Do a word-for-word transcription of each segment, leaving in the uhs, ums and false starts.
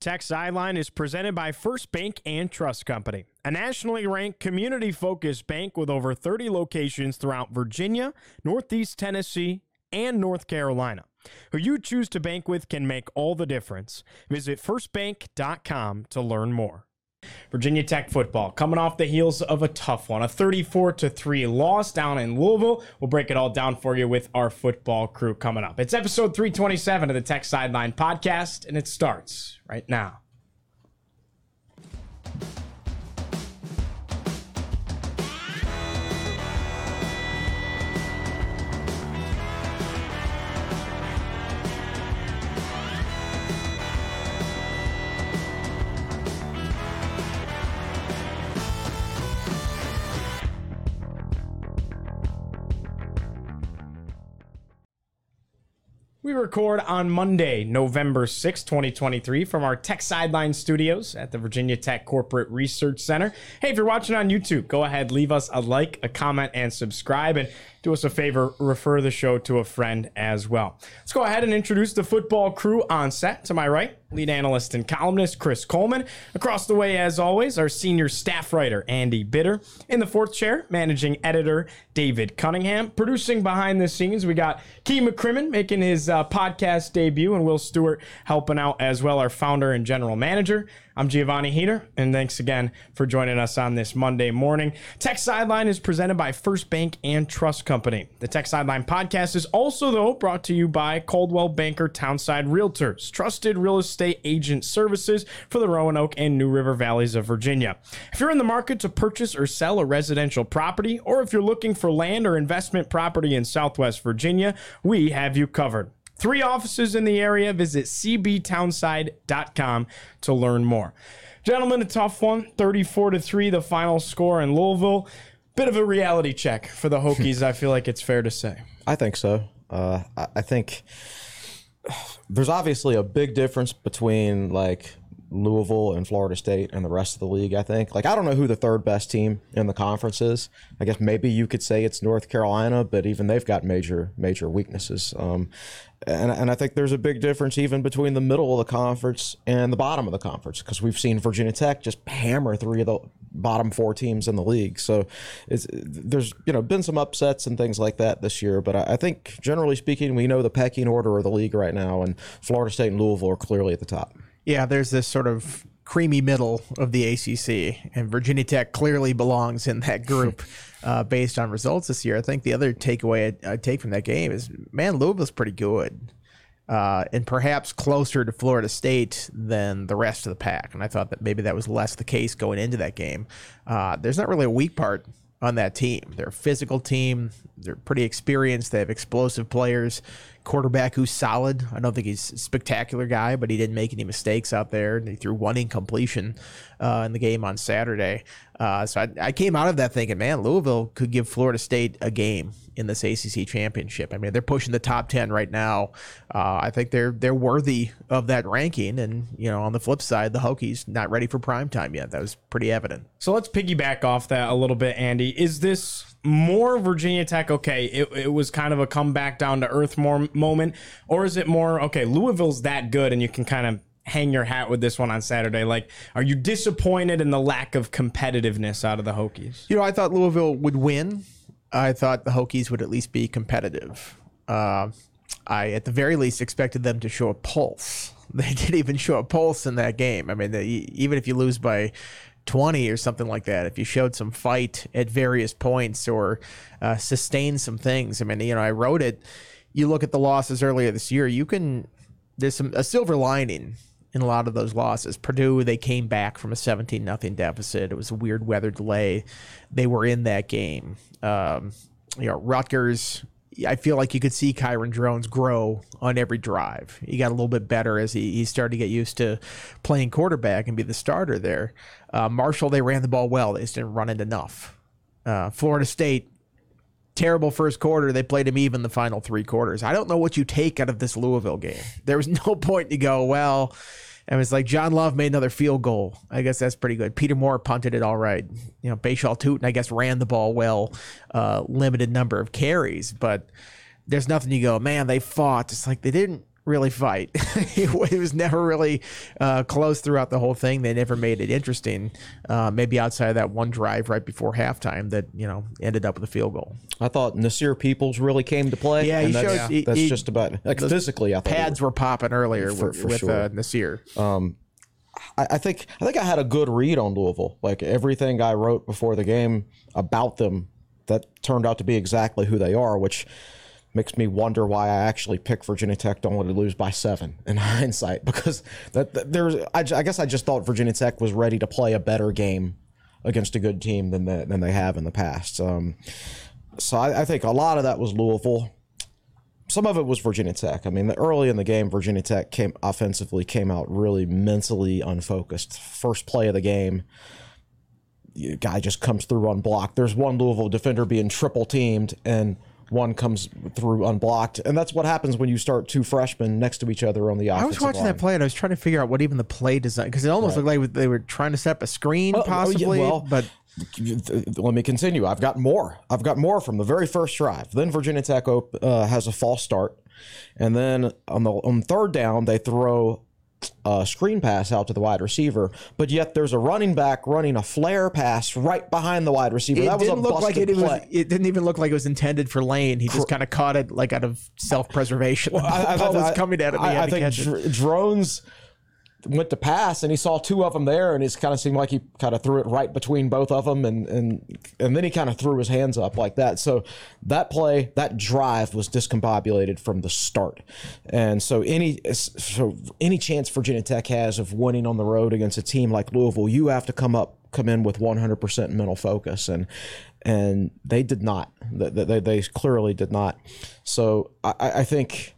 Tech Sideline is presented by First Bank and Trust Company, a nationally ranked community-focused bank with over thirty locations throughout Virginia, Northeast Tennessee, and North Carolina. Who you choose to bank with can make all the difference. Visit first bank dot com to learn more. Virginia Tech football coming off the heels of a tough one, a thirty-four to three loss down in Louisville. We'll break it all down for you with our football crew coming up. It's episode three twenty-seven of the Tech Sideline podcast, and it starts right now. We record on Monday, November sixth, twenty twenty-three, from our Tech Sideline studios at the Virginia Tech Corporate Research Center. Hey, if you're watching on YouTube, go ahead, leave us a like, a comment, and subscribe. And do us a favor, refer the show to a friend as well. Let's go ahead and introduce the football crew on set. To my right, lead analyst and columnist Chris Coleman. Across the way, as always, our senior staff writer, Andy Bitter. In the fourth chair, managing editor David Cunningham. Producing behind the scenes, we got Key McCrimmon making his uh, podcast debut, and Will Stewart helping out as well, our founder and general manager. I'm Giovanni Heater, and thanks again for joining us on this Monday morning. Tech Sideline is presented by First Bank and Trust Company. The Tech Sideline podcast is also, though, brought to you by Coldwell Banker Townside Realtors, trusted real estate agent services for the Roanoke and New River Valleys of Virginia. If you're in the market to purchase or sell a residential property, or if you're looking for land or investment property in Southwest Virginia, we have you covered. Three offices in the area. Visit c b townside dot com to learn more. Gentlemen, a tough one. thirty-four to three, the final score in Louisville. Bit of a reality check for the Hokies, I feel like it's fair to say. I think so. Uh, I think there's obviously a big difference between like Louisville and Florida State and the rest of the league, I think. Like, I don't know who the third best team in the conference is. I guess maybe you could say it's North Carolina, but even they've got major, major weaknesses. Um, And, and I think there's a big difference even between the middle of the conference and the bottom of the conference, because we've seen Virginia Tech just hammer three of the bottom four teams in the league. So it's, there's you know been some upsets and things like that this year, but I think generally speaking, we know the pecking order of the league right now, and Florida State and Louisville are clearly at the top. Yeah, there's this sort of creamy middle of the A C C, and Virginia Tech clearly belongs in that group. Uh, based on results this year, I think the other takeaway I, I take from that game is, man, Louisville's pretty good, uh, and perhaps closer to Florida State than the rest of the pack. And I thought that maybe that was less the case going into that game. Uh, there's not really a weak part on that team. They're a physical team. They're pretty experienced. They have explosive players. Quarterback who's solid. I don't think he's a spectacular guy, but he didn't make any mistakes out there. And he threw one incompletion uh, in the game on Saturday. Uh, so I, I came out of that thinking, man, Louisville could give Florida State a game in this A C C championship. I mean, they're pushing the top ten right now. Uh, I think they're they're worthy of that ranking. And, you know, on the flip side, the Hokies not ready for primetime yet. That was pretty evident. So let's piggyback off that a little bit, Andy. Is this more Virginia Tech, okay, it, it was kind of a comeback down to earth more moment, or is it more, okay, Louisville's that good and you can kind of hang your hat with this one on Saturday? Like, are you disappointed in the lack of competitiveness out of the Hokies? You know, I thought Louisville would win. I thought the Hokies would at least be competitive. Uh, I, at the very least, expected them to show a pulse. They didn't even show a pulse in that game. I mean, they, even if you lose by twenty or something like that, if you showed some fight at various points or uh, sustained some things. I mean, you know, I wrote it. You look at the losses earlier this year, you can, there's some a silver lining in a lot of those losses. Purdue, they came back from a seventeen nothing deficit. It was a weird weather delay. They were in that game. Um, you know, Rutgers, I feel like you could see Kyron Drones grow on every drive. He got a little bit better as he, he started to get used to playing quarterback and be the starter there. Uh, Marshall, they ran the ball well. They just didn't run it enough. Uh, Florida State, terrible first quarter. They played him even the final three quarters. I don't know what you take out of this Louisville game. There was no point to go, well, I was like, John Love made another field goal. I guess that's pretty good. Peter Moore punted it all right. You know, Bashaw Tootin, I guess, ran the ball well, uh, limited number of carries. But there's nothing you go, man, they fought. It's like they didn't really fight. It was never really uh, close throughout the whole thing. They never made it interesting. Uh, maybe outside of that one drive right before halftime that, you know, ended up with a field goal. I thought Nasir Peoples really came to play. Yeah, he that's, shows, he, that's he, just about like physically. I thought pads were, were popping earlier for, with, for with sure. uh, Nasir. Um, I, I think I think I had a good read on Louisville. Like everything I wrote before the game about them, that turned out to be exactly who they are, which makes me wonder why I actually picked Virginia Tech don't want to lose by seven in hindsight, because that, that there's I, I guess I just thought Virginia Tech was ready to play a better game against a good team than the, than they have in the past. Um, so I, I think a lot of that was Louisville. Some of it was Virginia Tech. I mean, early in the game, Virginia Tech came offensively came out really mentally unfocused. First play of the game, the guy just comes through unblocked. There's one Louisville defender being triple teamed and one comes through unblocked, and that's what happens when you start two freshmen next to each other on the offensive line. I was watching line. that play, and I was trying to figure out what even the play design, because it almost right. looked like they were trying to set up a screen, well, possibly. Oh, yeah, well, but let me continue. I've got more. I've got more from the very first drive. Then Virginia Tech uh, has a false start, and then on the on third down they throw a screen pass out to the wide receiver, but yet there's a running back running a flare pass right behind the wide receiver. It that was a busted like it, play. It, was, it didn't even look like it was intended for Lane. He just kind of caught it like out of self-preservation. Well, I, I, I, was I, coming at him. I, I think Dr- Drones went to pass, and he saw two of them there, and it kind of seemed like he kind of threw it right between both of them, and and and then he kind of threw his hands up like that. So that play, that drive was discombobulated from the start, and so any so any chance Virginia Tech has of winning on the road against a team like Louisville, you have to come up come in with one hundred percent mental focus, and and they did not. They they, they clearly did not. So I, I think.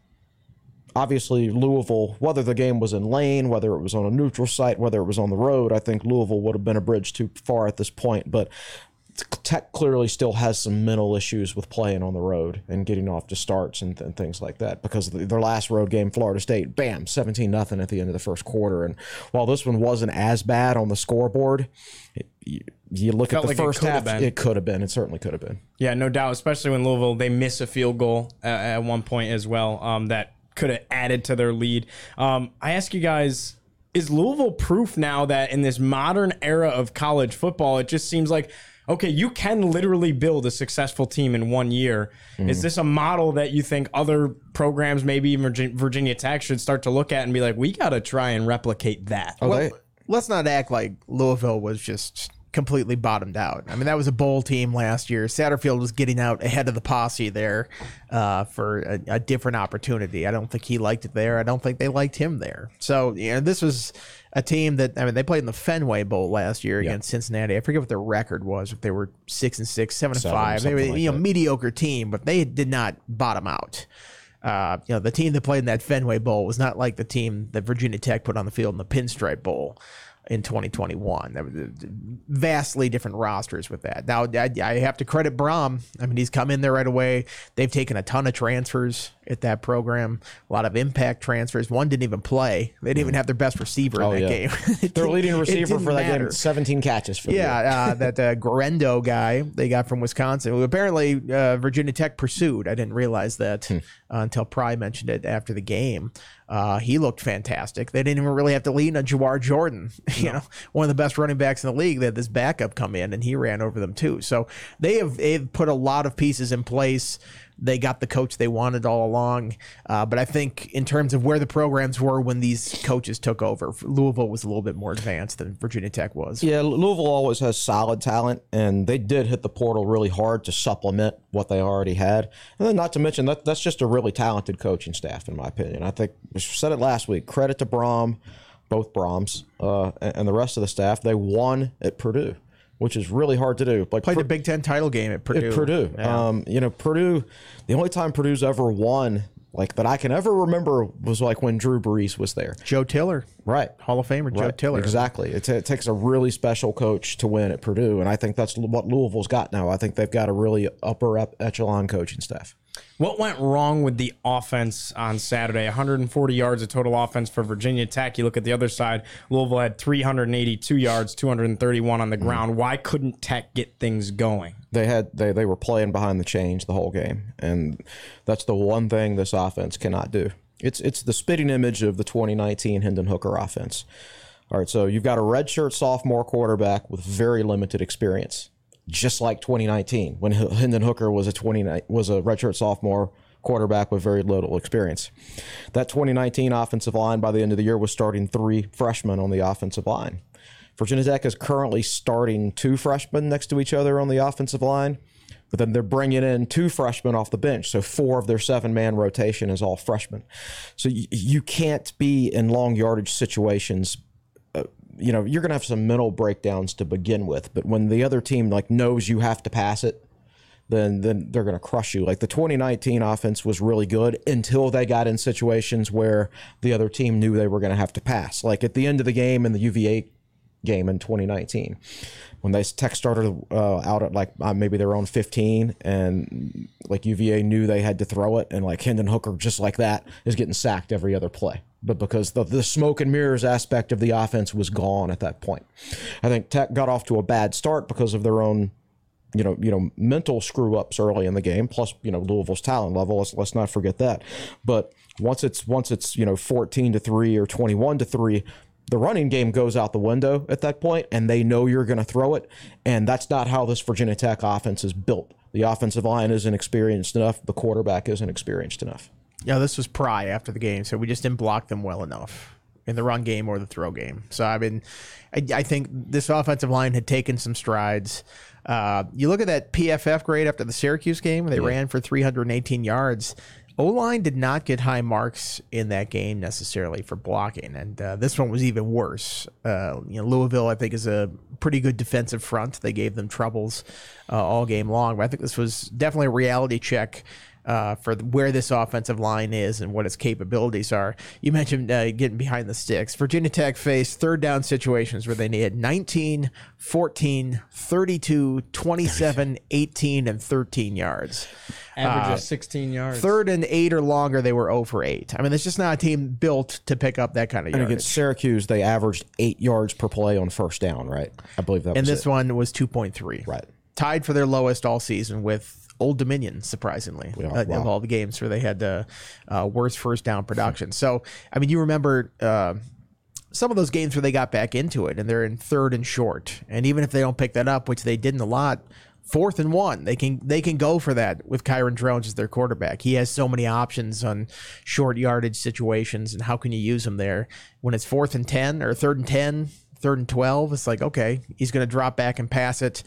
Obviously, Louisville, whether the game was in Lane, whether it was on a neutral site, whether it was on the road, I think Louisville would have been a bridge too far at this point. But Tech clearly still has some mental issues with playing on the road and getting off to starts and, and things like that, because their last road game, Florida State, bam, seventeen nothing at the end of the first quarter. And while this one wasn't as bad on the scoreboard, it, you, you look at the like first half, it could have been. It certainly could have been. Yeah, no doubt, especially when Louisville, they miss a field goal at, at one point as well um, that could have added to their lead. Um, I ask you guys, is Louisville proof now that in this modern era of college football, it just seems like, okay, you can literally build a successful team in one year. Mm. Is this a model that you think other programs, maybe even Virginia Tech, should start to look at and be like, we got to try and replicate that? Okay. Well, let's not act like Louisville was just completely bottomed out. I mean, that was a bowl team last year. Satterfield was getting out ahead of the posse there uh, for a, a different opportunity. I don't think he liked it there. I don't think they liked him there. So, you know, this was a team that, I mean, they played in the Fenway Bowl last year against yep. Cincinnati. I forget what their record was, if they were six and six, seven and five. They were, like you know, that. mediocre team, but they did not bottom out. Uh, you know, the team that played in that Fenway Bowl was not like the team that Virginia Tech put on the field in the Pinstripe Bowl in twenty twenty-one. There were vastly different rosters with that. Now, I, I have to credit Brohm. I mean, he's come in there right away. They've taken a ton of transfers at that program, a lot of impact transfers. One didn't even play. They didn't even have their best receiver oh, in that yeah. game. Their leading receiver for that matter. game, seventeen catches for Yeah, uh, that uh, Guerendo guy they got from Wisconsin, who apparently uh, Virginia Tech pursued. I didn't realize that hmm. uh, until Pry mentioned it after the game. Uh, he looked fantastic. They didn't even really have to lean on Jawar Jordan, you no. know, one of the best running backs in the league. They had this backup come in, and he ran over them too. So they have they've put a lot of pieces in place. They got the coach they wanted all along. Uh, but I think in terms of where the programs were when these coaches took over, Louisville was a little bit more advanced than Virginia Tech was. Yeah, Louisville always has solid talent, and they did hit the portal really hard to supplement what they already had. And then not to mention, that that's just a really talented coaching staff, in my opinion. I think we said it last week, credit to Brohm, both Brohms, uh, and, and the rest of the staff. They won at Purdue. which is really hard to do. Like Played per, the Big Ten title game at Purdue. At Purdue. Yeah. Um, you know, Purdue, the only time Purdue's ever won, like, that I can ever remember was, like, when Drew Brees was there. Joe Tiller. Right. Hall of Famer, Joe right. Tiller. Exactly. It, t- it takes a really special coach to win at Purdue, and I think that's what Louisville's got now. I think they've got a really upper echelon coaching staff. What went wrong with the offense on Saturday? one hundred forty yards of total offense for Virginia Tech. You look at the other side, Louisville had three hundred eighty-two yards, two hundred thirty-one on the ground. Mm. Why couldn't Tech get things going? They had they, they were playing behind the chains the whole game, and that's the one thing this offense cannot do. It's it's the spitting image of the twenty nineteen Hendon Hooker offense. All right, so you've got a redshirt sophomore quarterback with very limited experience. Just like twenty nineteen, when Hendon Hooker was a twenty was a redshirt sophomore quarterback with very little experience. That twenty nineteen offensive line by the end of the year was starting three freshmen on the offensive line. Virginia Tech is currently starting two freshmen next to each other on the offensive line, but then they're bringing in two freshmen off the bench, so four of their seven-man rotation is all freshmen. So you, you can't be in long yardage situations. You know, you're going to have some mental breakdowns to begin with, but when the other team like knows you have to pass it, then then they're going to crush you. Like the twenty nineteen offense was really good until they got in situations where the other team knew they were going to have to pass. Like at the end of the game in the U V A game in twenty nineteen, when they Tech started uh, out at like uh, maybe their own fifteen, and like U V A knew they had to throw it, and like Hendon Hooker just like that is getting sacked every other play. But because the, the smoke and mirrors aspect of the offense was gone at that point, I think Tech got off to a bad start because of their own, you know, you know, mental screw ups early in the game. Plus, you know, Louisville's talent level. Let's let's not forget that. But once it's once it's you know fourteen to three or twenty-one to three, the running game goes out the window at that point, and they know you're going to throw it. And that's not how this Virginia Tech offense is built. The offensive line isn't experienced enough. The quarterback isn't experienced enough. Yeah, this was Pry after the game, so we just didn't block them well enough in the run game or the throw game. So, I mean, I, I think this offensive line had taken some strides. Uh, you look at that P F F grade after the Syracuse game, they yeah. ran for three hundred eighteen yards. O-line did not get high marks in that game necessarily for blocking, and uh, this one was even worse. Uh, you know, Louisville, I think, is a pretty good defensive front. They gave them troubles uh, all game long, but I think this was definitely a reality check Uh, for where this offensive line is and what its capabilities are. You mentioned uh, getting behind the sticks. Virginia Tech faced third down situations where they needed nineteen, fourteen, thirty-two, twenty-seven, eighteen, and thirteen yards. Average uh, of sixteen yards. Third and eight or longer, they were oh for eight. I mean, it's just not a team built to pick up that kind of yardage. And against Syracuse, they averaged eight yards per play on first down, right? I believe that was it. And this one was two point three. Right. Tied for their lowest all season with Old Dominion, surprisingly, yeah, uh, wow. of all the games where they had uh, uh, worse first down production. So, I mean, you remember uh, some of those games where they got back into it, and they're in third and short. And even if they don't pick that up, which they didn't a lot, fourth and one, they can they can go for that with Kyron Drones as their quarterback. He has so many options on short yardage situations, and how can you use him there when it's fourth and ten or third and ten, third and twelve? It's like, okay, he's going to drop back and pass it.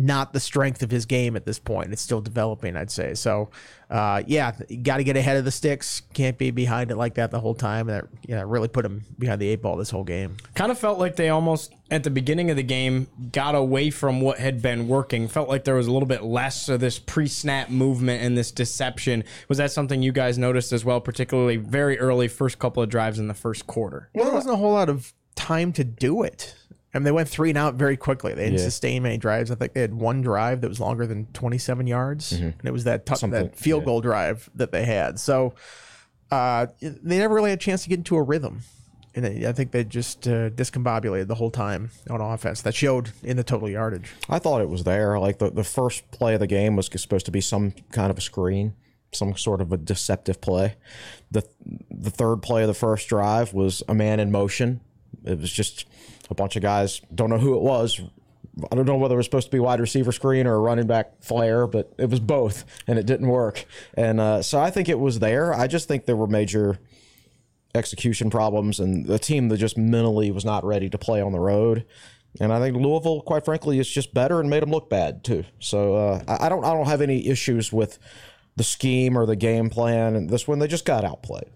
Not the strength of his game at this point. It's still developing, I'd say. So, uh, yeah, you got to get ahead of the sticks. Can't be behind it like that the whole time. And that you know, really put him behind the eight ball this whole game. Kind of felt like they almost, at the beginning of the game, got away from what had been working. Felt like there was a little bit less of this pre-snap movement and this deception. Was that something you guys noticed as well, particularly very early first couple of drives in the first quarter? Well, there wasn't a whole lot of time to do it. I mean, they went three and out very quickly. They didn't yeah. sustain many drives. I think they had one drive that was longer than twenty-seven yards, mm-hmm. and it was that, t- that field yeah. goal drive that they had. So uh, they never really had a chance to get into a rhythm, and I think they just uh, discombobulated the whole time on offense. That showed in the total yardage. I thought it was there. Like the, the first play of the game was supposed to be some kind of a screen, some sort of a deceptive play. The the third play of the first drive was a man in motion. It was just a bunch of guys, don't know who it was. I don't know whether it was supposed to be wide receiver screen or a running back flare, but it was both, and it didn't work. And uh, so I think it was there. I just think there were major execution problems, and the team that just mentally was not ready to play on the road. And I think Louisville, quite frankly, is just better and made them look bad too. So uh, I don't, I don't have any issues with the scheme or the game plan. And this one, they just got outplayed.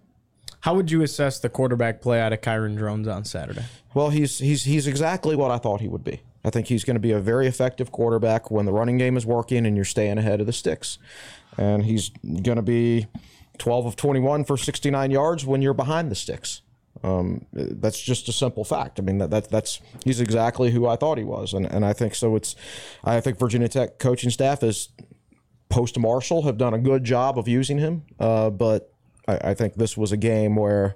How would you assess the quarterback play out of Kyron Drones on Saturday? Well, he's he's he's exactly what I thought he would be. I think he's going to be a very effective quarterback when the running game is working and you're staying ahead of the sticks. And he's going to be twelve of twenty-one for sixty-nine yards when you're behind the sticks. Um, that's just a simple fact. I mean, that, that that's he's exactly who I thought he was. And, and I think so it's I think Virginia Tech coaching staff is post Marshall have done a good job of using him. Uh, but I, I think this was a game where,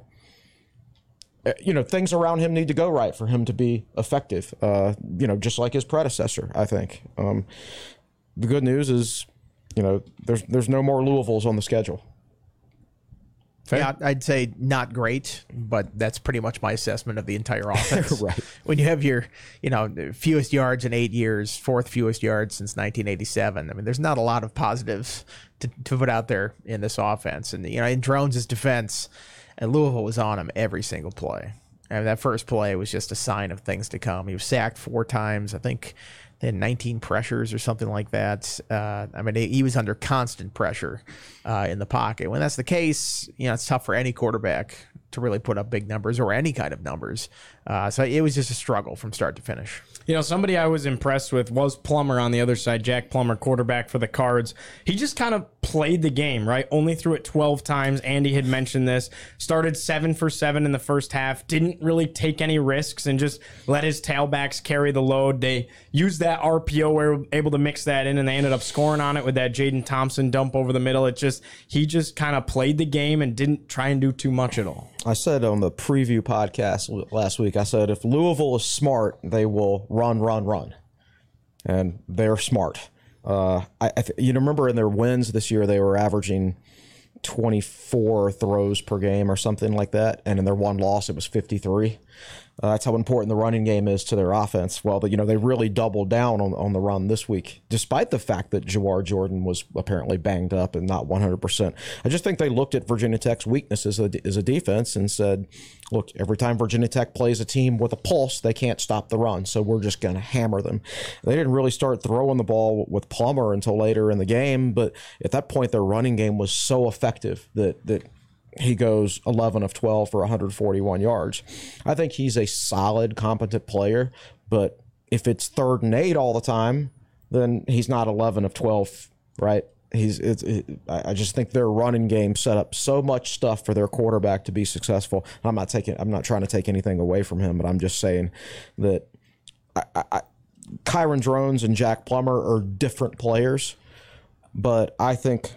you know, things around him need to go right for him to be effective, uh, you know, just like his predecessor, I think. Um, the good news is, you know, there's there's no more Louisvilles on the schedule. Fair? Yeah, I'd say not great, but that's pretty much my assessment of the entire offense. Right. When you have your, you know, fewest yards in eight years, fourth fewest yards since nineteen eighty-seven, I mean, there's not a lot of positives to, to put out there in this offense. And, you know, in Drones' defense, and Louisville was on him every single play. And that first play was just a sign of things to come. He was sacked four times. I think they had nineteen pressures or something like that. Uh, I mean, he was under constant pressure uh, in the pocket. When that's the case, you know, it's tough for any quarterback to really put up big numbers or any kind of numbers. Uh, so it was just a struggle from start to finish. You know, somebody I was impressed with was Plummer on the other side, Jack Plummer, quarterback for the Cards. He just kind of played the game, right? Only threw it twelve times. Andy had mentioned this. Started seven for seven in the first half. Didn't really take any risks and just let his tailbacks carry the load. They used that R P O, were able to mix that in, and they ended up scoring on it with that Jaden Thompson dump over the middle. It just, he just kind of played the game and didn't try and do too much at all. I said on the preview podcast last week, I said, if Louisville is smart, they will run, run, run. And they're smart. Uh, I, I th- you remember in their wins this year, they were averaging twenty-four throws per game or something like that. And in their one loss, it was fifty-three. Uh, that's how important the running game is to their offense. Well, the, you know, they really doubled down on, on the run this week, despite the fact that Jawar Jordan was apparently banged up and not one hundred percent. I just think they looked at Virginia Tech's weaknesses as a, as a defense and said, look, every time Virginia Tech plays a team with a pulse, they can't stop the run, so we're just going to hammer them. They didn't really start throwing the ball with Plummer until later in the game, but at that point, their running game was so effective that that. He goes eleven of twelve for one hundred forty-one yards. I think he's a solid, competent player, but if it's third and eight all the time, then he's not eleven of twelve, right? He's. It's, it, I just think their running game set up so much stuff for their quarterback to be successful. I'm not taking. I'm not trying to take anything away from him, but I'm just saying that I, I, Kyron Drones and Jack Plummer are different players, but I think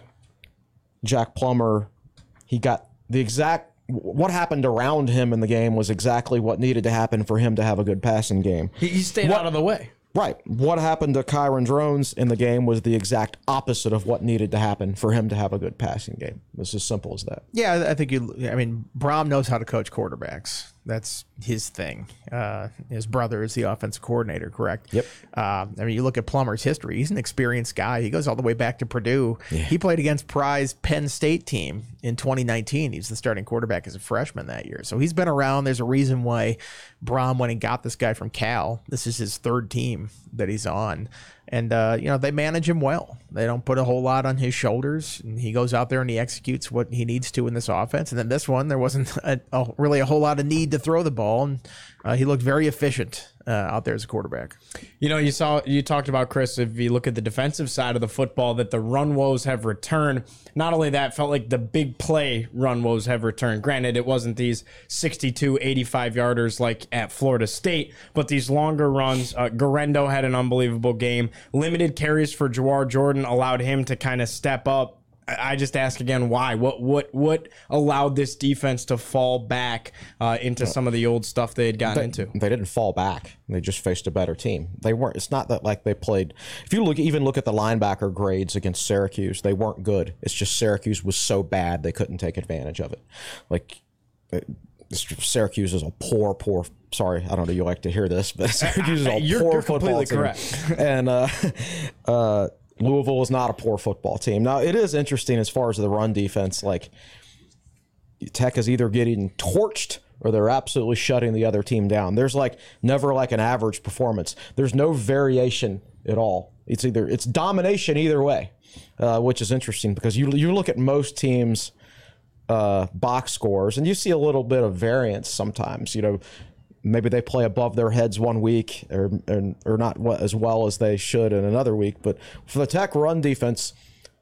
Jack Plummer, he got the exact – what happened around him in the game was exactly what needed to happen for him to have a good passing game. He, he stayed what, out of the way. Right. What happened to Kyron Drones in the game was the exact opposite of what needed to happen for him to have a good passing game. It's as simple as that. Yeah, I think you – I mean, Brohm knows how to coach quarterbacks. That's his thing. Uh, his brother is the offensive coordinator, correct? Yep. Uh, I mean, you look at Plummer's history. He's an experienced guy. He goes all the way back to Purdue. Yeah. He played against Pry's Penn State team in twenty nineteen. He was the starting quarterback as a freshman that year. So he's been around. There's a reason why Brohm went and got this guy from Cal. This is his third team that he's on. And, uh, you know, they manage him well. They don't put a whole lot on his shoulders. And he goes out there and he executes what he needs to in this offense. And then this one, there wasn't a, a, really a whole lot of need to throw the ball. And uh, he looked very efficient uh, out there as a quarterback. You know, you saw, you talked about, Chris, if you look at the defensive side of the football, that the run woes have returned. Not only that, felt like the big play run woes have returned. Granted, it wasn't these sixty-two, eighty-five-yarders like at Florida State, but these longer runs. Uh, Guerendo had an unbelievable game. Limited carries for Jawar Jordan allowed him to kind of step up. I just ask again, why? What what what allowed this defense to fall back uh, into some of the old stuff they had gotten they, into? They didn't fall back. They just faced a better team. They weren't. It's not that like they played. If you look, even look at the linebacker grades against Syracuse, they weren't good. It's just Syracuse was so bad they couldn't take advantage of it. Like it, Syracuse is a poor, poor. Sorry, I don't know. You like to hear this, but Syracuse is a you're, poor you're football team. Correct. And uh, uh, Louisville is not a poor football team. Now, it is interesting as far as the run defense. Like, Tech is either getting torched or they're absolutely shutting the other team down. There's like never like an average performance. There's no variation at all. It's either it's domination either way, uh, which is interesting because you you look at most teams' uh, box scores and you see a little bit of variance sometimes. You know, maybe they play above their heads one week or, or or not as well as they should in another week. But for the Tech run defense,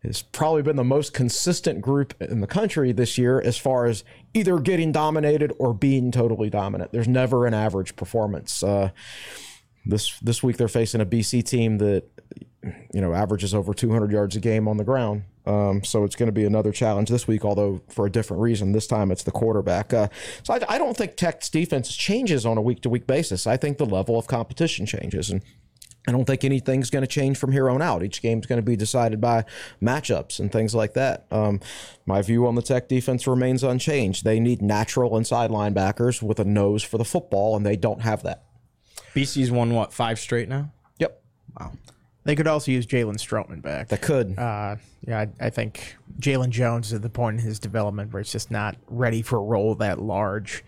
it's probably been the most consistent group in the country this year as far as either getting dominated or being totally dominant. There's never an average performance. Uh, this this week they're facing a B C team that, you know, averages over two hundred yards a game on the ground. Um, so it's going to be another challenge this week, although for a different reason. This time it's the quarterback. Uh, so I, I don't think Tech's defense changes on a week-to-week basis. I think the level of competition changes, and I don't think anything's going to change from here on out. Each game's going to be decided by matchups and things like that. Um, my view on the Tech defense remains unchanged. They need natural inside linebackers with a nose for the football, and they don't have that. B C's won, what, five straight now? Yep. Wow. They could also use Jalen Stroman back. They could. Uh, yeah, I, I think Jalen Jones is at the point in his development where it's just not ready for a role that large.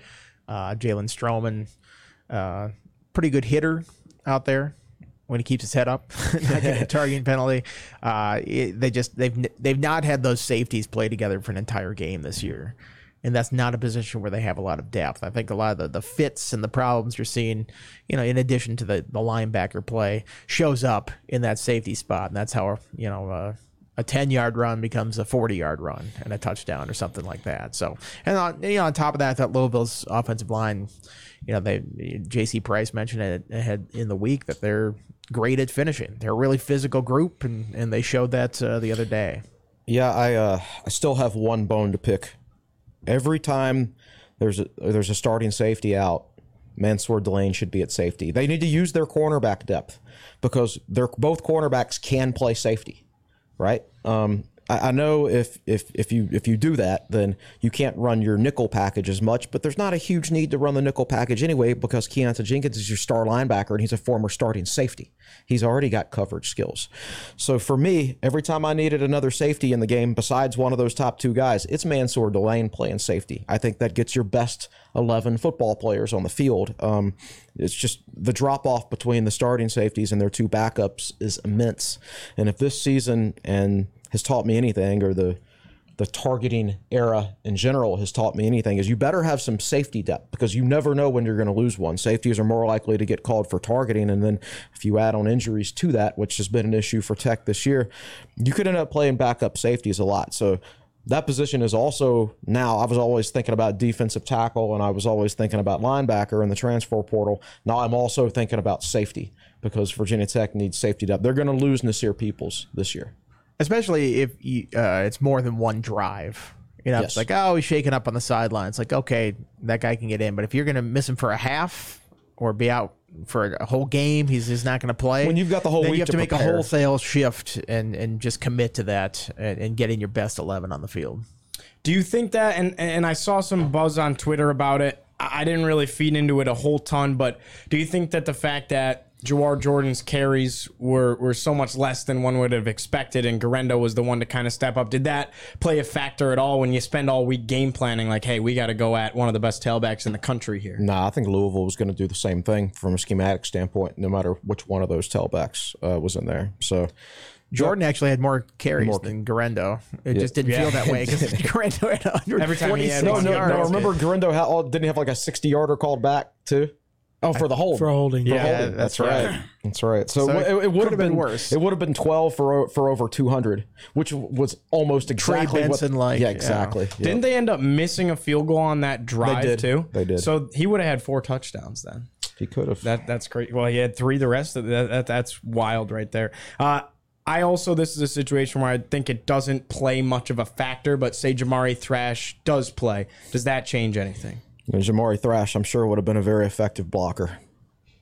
Uh, Jalen Stroman, uh, pretty good hitter out there when he keeps his head up, not getting a targeting penalty. Uh, it, they just they've they've not had those safeties play together for an entire game this year, and that's not a position where they have a lot of depth. I think a lot of the, the fits and the problems you're seeing, you know, in addition to the, the linebacker play, shows up in that safety spot, and that's how, you know, uh, a ten-yard run becomes a forty-yard run and a touchdown or something like that. So, and on, you know, on top of that, that Louisville's offensive line, you know, they J C Price mentioned it ahead in the week that they're great at finishing. They're a really physical group, and, and they showed that uh, the other day. Yeah, I uh, I still have one bone to pick. Every time there's a, there's a starting safety out, Mansoor Delane should be at safety. They need to use their cornerback depth because they're both cornerbacks can play safety, right? Um, I, I know if if if you if you do that, then you can't run your nickel package as much, but there's not a huge need to run the nickel package anyway because Keonta Jenkins is your star linebacker and he's a former starting safety. He's already got coverage skills. So for me, every time I needed another safety in the game besides one of those top two guys, it's Mansoor Delane playing safety. I think that gets your best eleven football players on the field. Um, it's just the drop-off between the starting safeties and their two backups is immense. And if this season and has taught me anything, or the the targeting era in general has taught me anything, is you better have some safety depth because you never know when you're going to lose one. Safeties are more likely to get called for targeting, and then if you add on injuries to that, which has been an issue for Tech this year, you could end up playing backup safeties a lot. So that position is also now, I was always thinking about defensive tackle and I was always thinking about linebacker in the transfer portal. Now I'm also thinking about safety because Virginia Tech needs safety depth. They're going to lose Nasir Peoples this year. Especially if you, uh, it's more than one drive. You know, yes. It's like, oh, he's shaking up on the sideline. It's like, okay, that guy can get in. But if you're going to miss him for a half or be out for a whole game, he's, he's not going to play. When you've got the whole then week you have to, to make prepare. A wholesale shift and, and just commit to that and, and get in your best eleven on the field. Do you think that, and, and I saw some buzz on Twitter about it. I didn't really feed into it a whole ton, but do you think that the fact that Jawar Jordan's carries were, were so much less than one would have expected, and Guerendo was the one to kind of step up. Did that play a factor at all when you spend all week game planning, like, hey, we got to go at one of the best tailbacks in the country here? No, nah, I think Louisville was going to do the same thing from a schematic standpoint, no matter which one of those tailbacks uh, was in there. So Jordan actually had more carries more. than Guerendo. It yeah. just didn't yeah. feel that way because Guerendo had one hundred forty-six every time he had no, no, yards. No, remember Guerendo had, didn't have like a sixty-yarder called back, too? Oh, for the hold. For holding. Yeah, for holding. That's, that's right. right. That's right. So, so it, it would have been, been worse. It would have been twelve for for over two hundred, which was almost exactly Trey Benson what, like. Yeah, exactly. Yeah. Didn't they end up missing a field goal on that drive, they did. too? They did. So he would have had four touchdowns then. He could have. That That's great. Well, he had three the rest of that. that that's wild right there. Uh, I also, this is a situation where I think it doesn't play much of a factor, but say Jamari Thrash does play. Does that change anything? And Jamari Thrash, I'm sure, would have been a very effective blocker.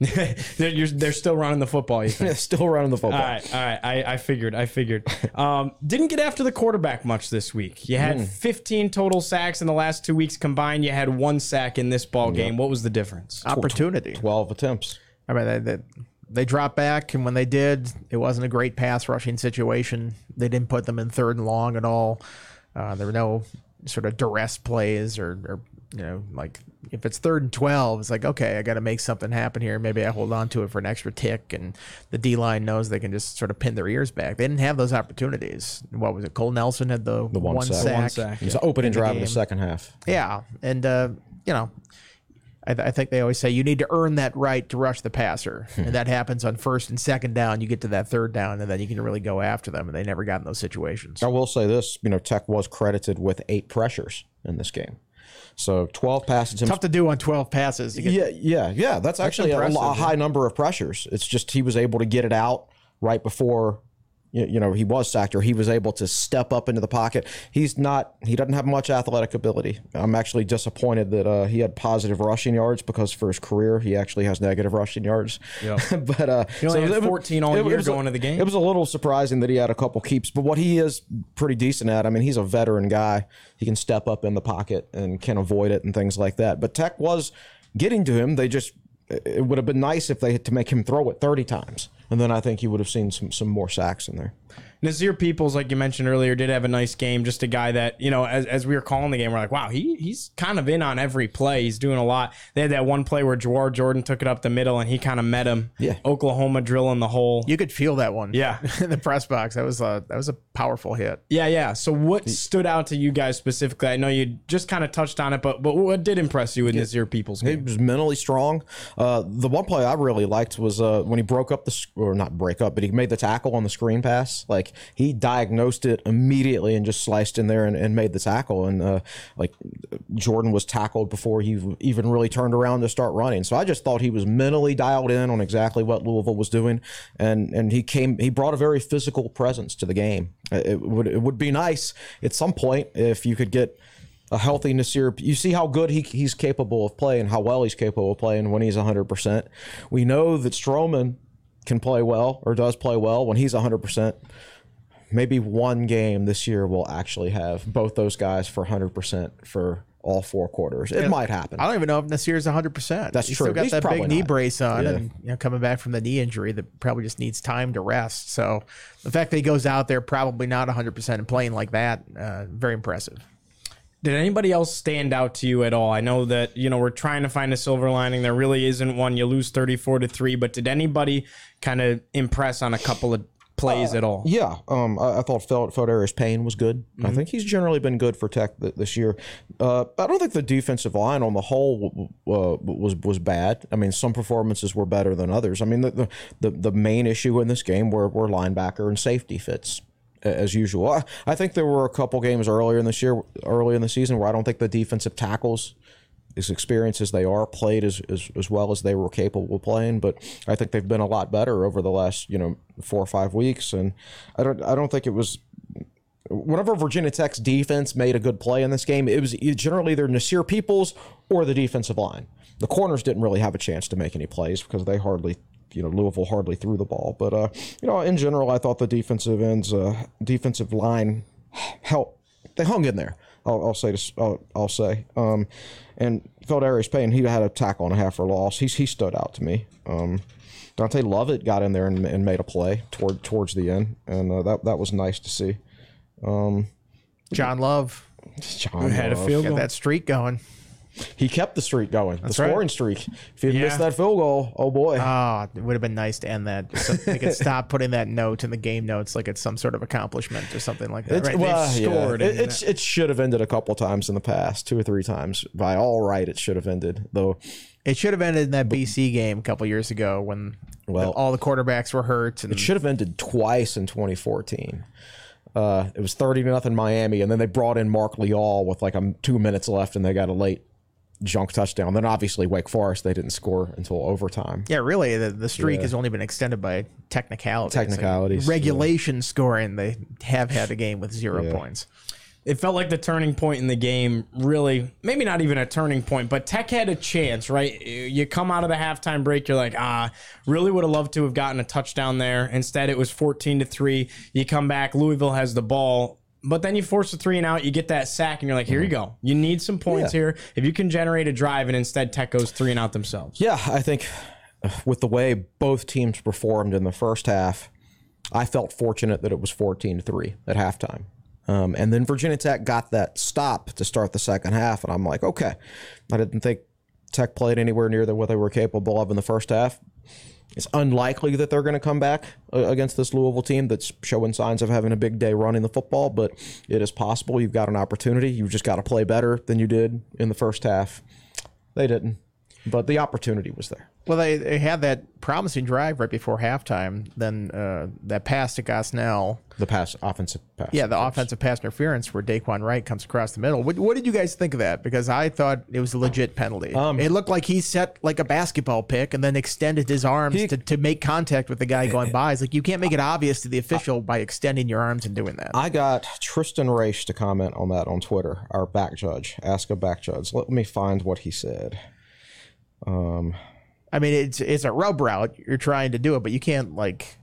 they're, you're, they're still running the football, you think? Still running the football. All right, all right. I, I figured, I figured. Um, didn't get after the quarterback much this week. You had mm. fifteen total sacks in the last two weeks combined. You had one sack in this ball game. Yep. What was the difference? Opportunity. twelve attempts. I mean, they, they, they dropped back, and when they did, it wasn't a great pass-rushing situation. They didn't put them in third and long at all. Uh, there were no sort of duress plays or, or – you know, like if it's third and twelve, it's like, okay, I got to make something happen here. Maybe I hold on to it for an extra tick, and the D line knows they can just sort of pin their ears back. They didn't have those opportunities. What was it? Cole Nelson had the, the one, one sack. sack. The one sack. It was an opening drive in the second half. Yeah, and uh, you know, I, th- I think they always say you need to earn that right to rush the passer. And that happens on first and second down. You get to that third down, and then you can really go after them. And they never got in those situations. I will say this, you know, Tech was credited with eight pressures in this game. So twelve passes. Tough to do on twelve passes. To get yeah, yeah, yeah. That's, that's actually a, a high number of pressures. It's just he was able to get it out right before, you know, he was sacked, or he was able to step up into the pocket. He's not, he doesn't have much athletic ability. I'm actually disappointed that uh, he had positive rushing yards, because for his career, he actually has negative rushing yards. Yep. but uh, he only so had fourteen was, all year going into the game. It was a little surprising that he had a couple keeps, but what he is pretty decent at, I mean, he's a veteran guy. He can step up in the pocket and can avoid it and things like that. But Tech was getting to him. They just, it would have been nice if they had to make him throw it thirty times. And then I think you would have seen some some more sacks in there. Nasir Peoples, like you mentioned earlier, did have a nice game. Just a guy that, you know, as, as we were calling the game, we're like, wow, he he's kind of in on every play. He's doing a lot. They had that one play where Jawar Jordan took it up the middle, and he kind of met him. Yeah. Oklahoma drilling the hole. You could feel that one. Yeah. In the press box. That was a, that was a powerful hit. Yeah, yeah. So what stood out to you guys specifically? I know you just kind of touched on it, but but what did impress you with yeah. Nasir Peoples' game? He was mentally strong. Uh, the one play I really liked was uh, when he broke up the sc- – or not break up, but he made the tackle on the screen pass. Like, he diagnosed it immediately and just sliced in there and, and made the tackle. And uh, like Jordan was tackled before he even really turned around to start running. So I just thought he was mentally dialed in on exactly what Louisville was doing. And and he came, he brought a very physical presence to the game. It would, it would be nice at some point if you could get a healthy Nasir. You see how good he, he's capable of playing, how well he's capable of playing when he's one hundred percent. We know that Stroman can play well, or does play well, when he's one hundred percent. Maybe one game this year will actually have both those guys for one hundred percent for all four quarters. It yeah. might happen. I don't even know if Nasir's one hundred percent. That's he's true. Still got he's that big not. knee brace on, yeah. and you know, coming back from the knee injury that probably just needs time to rest. So the fact that he goes out there probably not one hundred percent and playing like that, uh, very impressive. Did anybody else stand out to you at all? I know that, you know, we're trying to find a silver lining. There really isn't one. You lose thirty-four to three, but did anybody kind of impress on a couple of plays uh, at all? Yeah. Um, I, I thought Fodarius Payne was good. Mm-hmm. I think he's generally been good for Tech th- this year. Uh, I don't think the defensive line on the whole uh, was was bad. I mean, some performances were better than others. I mean, the the, the, the main issue in this game were, were linebacker and safety fits. As usual, I, I think there were a couple games earlier in this year, earlier in the season, where I don't think the defensive tackles, as experienced as they are, played as, as as well as they were capable of playing. But I think they've been a lot better over the last, you know, four or five weeks. And I don't I don't think it was. Whenever Virginia Tech's defense made a good play in this game, it was generally either Nasir Peoples or the defensive line. The corners didn't really have a chance to make any plays because they hardly. You know, Louisville hardly threw the ball. But, uh, you know, in general, I thought the defensive ends, uh, defensive line, help. They hung in there, I'll, I'll say. This, I'll, I'll say. Um, and Fodarius Payne, he had a tackle and a half for a loss. He's, he stood out to me. Um, Dante Lovett got in there and, and made a play toward towards the end, and uh, that, that was nice to see. Um, John Love. John Love. Had a field goal. Got that streak going. He kept the streak going, That's the scoring right. streak. If he had yeah. missed that field goal, oh boy. Oh, it would have been nice to end that. So they could stop putting that note in the game notes like it's some sort of accomplishment or something like that. It's, right? well, They've scored. Yeah. It, it's, it should have ended a couple times in the past, two or three times. By all right, it should have ended, though. It should have ended in that B C game a couple years ago when well, the, all the quarterbacks were hurt. And it should have ended twice in twenty fourteen. Uh, it was thirty to nothing Miami, and then they brought in Mark Leal with like a, two minutes left, and they got a late junk touchdown. Then obviously Wake Forest, they didn't score until overtime. Yeah, really, the, the streak yeah. has only been extended by technicalities. Technicalities. Like regulation yeah. scoring, they have had a game with zero yeah. points. It felt like the turning point in the game, really, maybe not even a turning point, but Tech had a chance, right? You come out of the halftime break, you're like, ah, really would have loved to have gotten a touchdown there. Instead, it was fourteen to three. You come back, Louisville has the ball. But then you force a three and out, you get that sack, and you're like, here you go. You need some points yeah. here. If you can generate a drive, and instead Tech goes three and out themselves. Yeah, I think with the way both teams performed in the first half, I felt fortunate that it was fourteen to three at halftime. Um, and then Virginia Tech got that stop to start the second half, and I'm like, okay. I didn't think Tech played anywhere near than what they were capable of in the first half. It's unlikely that they're going to come back against this Louisville team that's showing signs of having a big day running the football, but it is possible. You've got an opportunity. You've just got to play better than you did in the first half. They didn't. but the opportunity was there. Well, they, they had that promising drive right before halftime. Then uh, that pass to Gosnell. The pass, offensive pass. Yeah, the pass. offensive pass interference where Daquan Wright comes across the middle. What, what did you guys think of that? Because I thought it was a legit penalty. Um, it looked like he set like a basketball pick and then extended his arms he, to, to make contact with the guy going by. It's like you can't make it obvious to the official by extending your arms and doing that. I got Tristan Raich to comment on that on Twitter, our back judge. Ask a back judge. Let me find what he said. Um... I mean, it's it's a rub route. You're trying to do it, but you can't like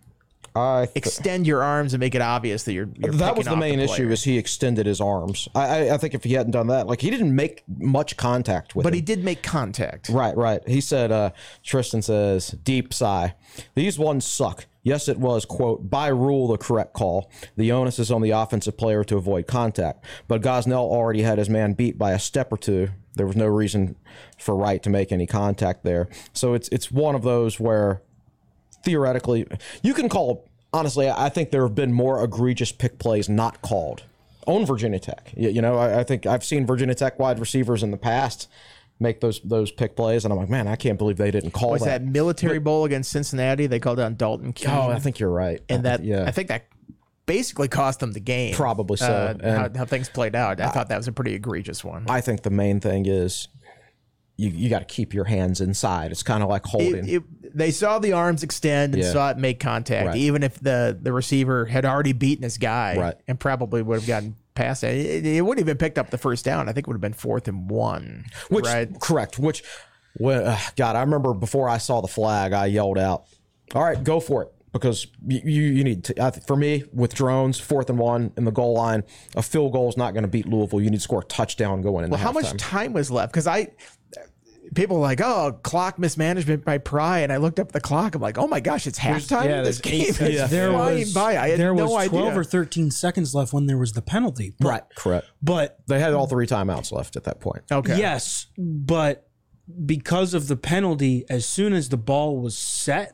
I th- extend your arms and make it obvious that you're. you're that was the main the issue. Is he extended his arms? I, I I think if he hadn't done that, like he didn't make much contact with. But him. He did make contact. Right, right. He said. Uh, Tristan says, deep sigh. These ones suck. Yes, it was, quote, by rule, the correct call. The onus is on the offensive player to avoid contact. But Gosnell already had his man beat by a step or two. There was no reason for Wright to make any contact there. So it's it's one of those where theoretically you can call. Honestly, I think there have been more egregious pick plays not called on Virginia Tech. You, you know, I, I think I've seen Virginia Tech wide receivers in the past make those those pick plays, and I'm like, man, I can't believe they didn't call. Was that, that Military Bowl against Cincinnati? They called on Dalton Keene. Oh, I think you're right. And that, yeah. I think that basically cost them the game. Probably so. Uh, how, how things played out. I, I thought that was a pretty egregious one. I think the main thing is you you got to keep your hands inside. It's kind of like holding. It, it, they saw the arms extend and yeah. saw it make contact, right. Even if the the receiver had already beaten his guy, right. And probably would have gotten past it. It, it wouldn't even picked up the first down. I think it would have been fourth and one. Which right? Correct. Which, well, uh, God, I remember before I saw the flag, I yelled out, "All right, go for it!" Because you you need to. I, for me, with drones, fourth and one in the goal line, a field goal is not going to beat Louisville. You need to score a touchdown going in. Well, how halftime. much time was left? Because I. People are like, oh, clock mismanagement by Pry, and I looked up the clock. I'm like, oh my gosh, it's halftime yeah, in this game. Eight, yeah. There was by. I had there no was twelve idea. or thirteen seconds left when there was the penalty. But, right, correct. But they had all three timeouts left at that point. Okay. Yes, but because of the penalty, as soon as the ball was set,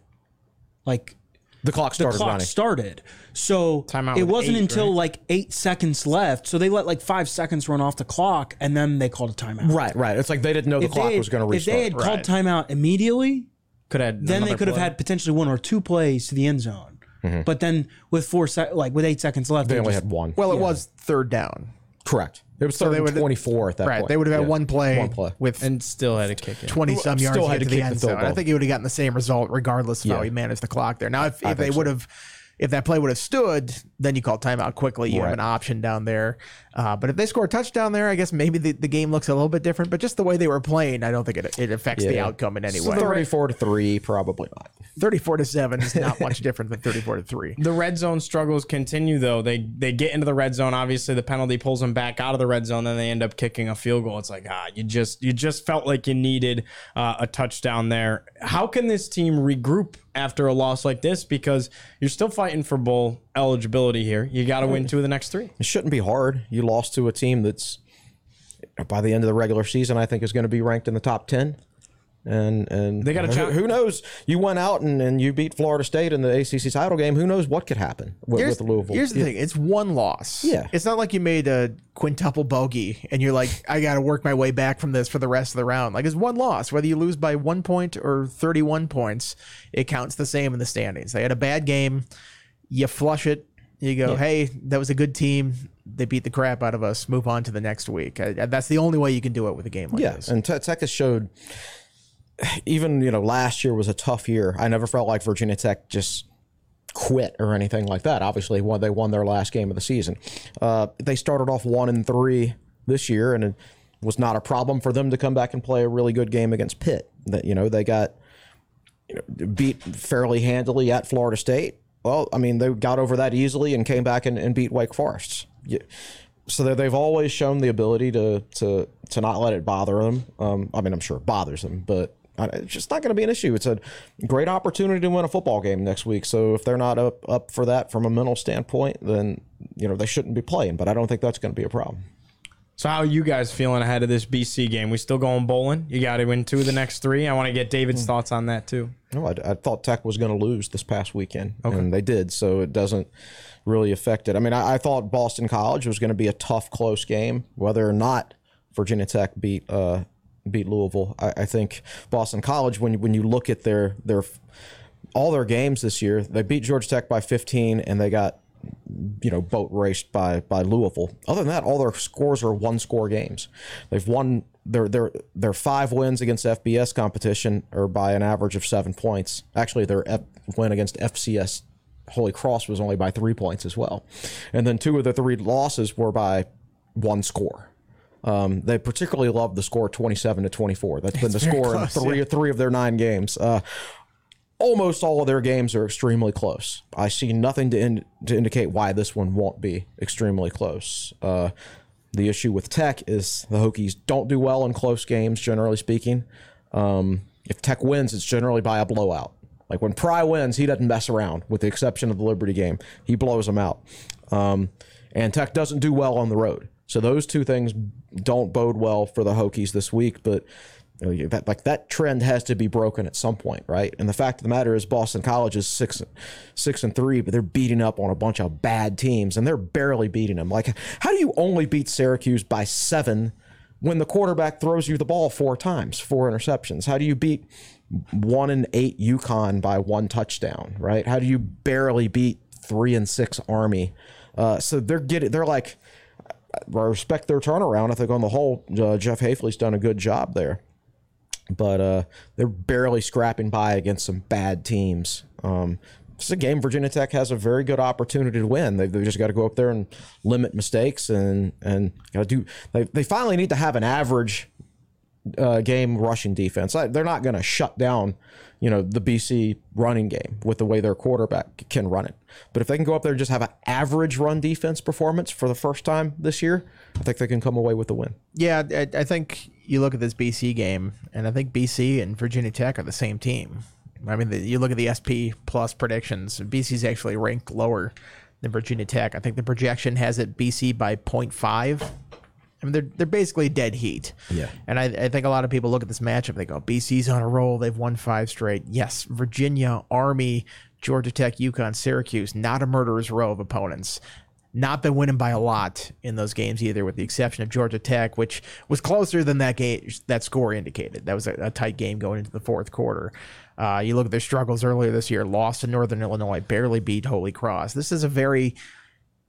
like the clock started. The clock running. started. So timeout it wasn't eight, until right? like eight seconds left. So they let like five seconds run off the clock, and then they called a timeout. Right, right. It's like they didn't know the if clock had, was going to restart. If they had right. called timeout immediately, could have then they could play. have had potentially one or two plays to the end zone. Mm-hmm. But then with four sec- like with eight seconds left, they, they only just, had one. Well, it yeah. was third down. Correct. It was third so and twenty-four at that right, point. Right. They would have had yeah. one, play one play with and still had a kick in. twenty-some yards to, to the end zone. I think he would have gotten the same result regardless of yeah. how he managed the clock there. Now, if, if they so. would have, if that play would have stood, then you call timeout quickly. You right. have an option down there. Uh, but if they score a touchdown there, I guess maybe the, the game looks a little bit different. But just the way they were playing, I don't think it, it affects yeah. the outcome in any so way. thirty-four to three, probably not. thirty-four to seven is not much different than thirty-four to three. The red zone struggles continue, though. They they get into the red zone. Obviously, the penalty pulls them back out of the red zone. Then they end up kicking a field goal. It's like, ah, you just you just felt like you needed uh, a touchdown there. How can this team regroup after a loss like this? Because you're still fighting for bowl eligibility here. You got to win two of the next three. It shouldn't be hard. You lost to a team that's, by the end of the regular season, I think is going to be ranked in the top ten. And and they got a challenge. Who knows? You went out and, and you beat Florida State in the A C C title game. Who knows what could happen with, with Louisville? Here's the yeah. thing: it's one loss. Yeah, it's not like you made a quintuple bogey and you're like, I got to work my way back from this for the rest of the round. Like it's one loss. Whether you lose by one point or thirty-one points, it counts the same in the standings. They had a bad game. You flush it. You go, yeah. hey, that was a good team. They beat the crap out of us. Move on to the next week. I, that's the only way you can do it with a game like yeah. this. Yeah, and T- Tech has showed. Even, you know, last year was a tough year. I never felt like Virginia Tech just quit or anything like that. Obviously, when they won their last game of the season. Uh, they started off one and three this year, and it was not a problem for them to come back and play a really good game against Pitt. That you know they got you know, beat fairly handily at Florida State. Well, I mean, they got over that easily and came back and, and beat Wake Forest. Yeah. So they've always shown the ability to to to not let it bother them. Um, I mean, I'm sure it bothers them, but it's just not going to be an issue. It's a great opportunity to win a football game next week. So if they're not up, up for that from a mental standpoint, then you know they shouldn't be playing. But I don't think that's going to be a problem. So how are you guys feeling ahead of this B C game? We still going bowling? You got to win two of the next three. I want to get David's thoughts on that too. No, I, I thought Tech was going to lose this past weekend, okay. and they did. So it doesn't really affect it. I mean, I, I thought Boston College was going to be a tough, close game, whether or not Virginia Tech beat uh, beat Louisville. I, I think Boston College, when when you look at their their all their games this year, they beat Georgia Tech by fifteen and they got, you know, boat raced by by Louisville. Other than that, all their scores are one score games. They've won their their their five wins against F B S competition or by an average of seven points. Actually, their F- win against F C S Holy Cross was only by three points as well, and then two of the three losses were by one score. Um, they particularly love the score twenty-seven to twenty-four. That's been it's the score close, in three yeah. three of their nine games. Uh, almost all of their games are extremely close. I see nothing to in, to indicate why this one won't be extremely close. Uh, the issue with Tech is the Hokies don't do well in close games, generally speaking. Um, if Tech wins, it's generally by a blowout. Like when Pry wins, he doesn't mess around, with the exception of the Liberty game. He blows them out. Um, and Tech doesn't do well on the road. So those two things don't bode well for the Hokies this week, but you know, that, like that trend has to be broken at some point, right? And the fact of the matter is Boston College is six, six and three, but they're beating up on a bunch of bad teams, and they're barely beating them. Like, how do you only beat Syracuse by seven when the quarterback throws you the ball four times, four interceptions? How do you beat one and eight UConn by one touchdown, right? How do you barely beat three and six Army? Uh, so they're getting, they're like. I respect their turnaround. I think on the whole, uh, Jeff Hafley's done a good job there. But uh, they're barely scrapping by against some bad teams. Um, it's a game Virginia Tech has a very good opportunity to win. They've, they've just got to go up there and limit mistakes and and you know, do. They they finally need to have an average uh, game rushing defense. I, they're not going to shut down, you know, the B C running game with the way their quarterback can run it. But if they can go up there and just have an average run defense performance for the first time this year, I think they can come away with the win. Yeah, I, I think you look at this B C game, and I think B C and Virginia Tech are the same team. I mean, the, you look at the S P Plus predictions, B C's actually ranked lower than Virginia Tech. I think the projection has it B C by point five. I mean, they're they're basically dead heat. Yeah. And I, I think a lot of people look at this matchup, they go, B C's on a roll, they've won five straight. Yes, Virginia, Army, Georgia Tech, UConn, Syracuse, not a murderer's row of opponents. Not been winning by a lot in those games either, with the exception of Georgia Tech, which was closer than that game that score indicated. That was a, a tight game going into the fourth quarter. Uh, you look at their struggles earlier this year, lost to Northern Illinois, barely beat Holy Cross. This is a very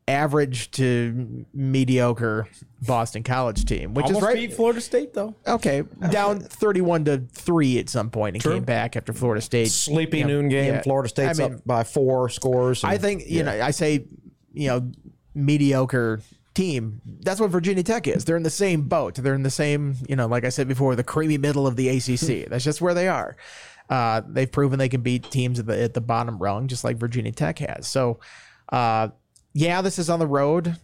average to mediocre Boston College team, which almost is right. Beat Florida State though. Okay, down thirty-one to three at some point, and True. Came back after Florida State. Sleepy you know, noon game. Yeah. Florida State's I mean, up by four scores. And, I think you yeah. know. I say you know mediocre team. That's what Virginia Tech is. They're in the same boat. They're in the same you know. Like I said before, the creamy middle of the A C C. That's just where they are. Uh, they've proven they can beat teams at the at the bottom rung, just like Virginia Tech has. So. Uh, Yeah, this is on the road.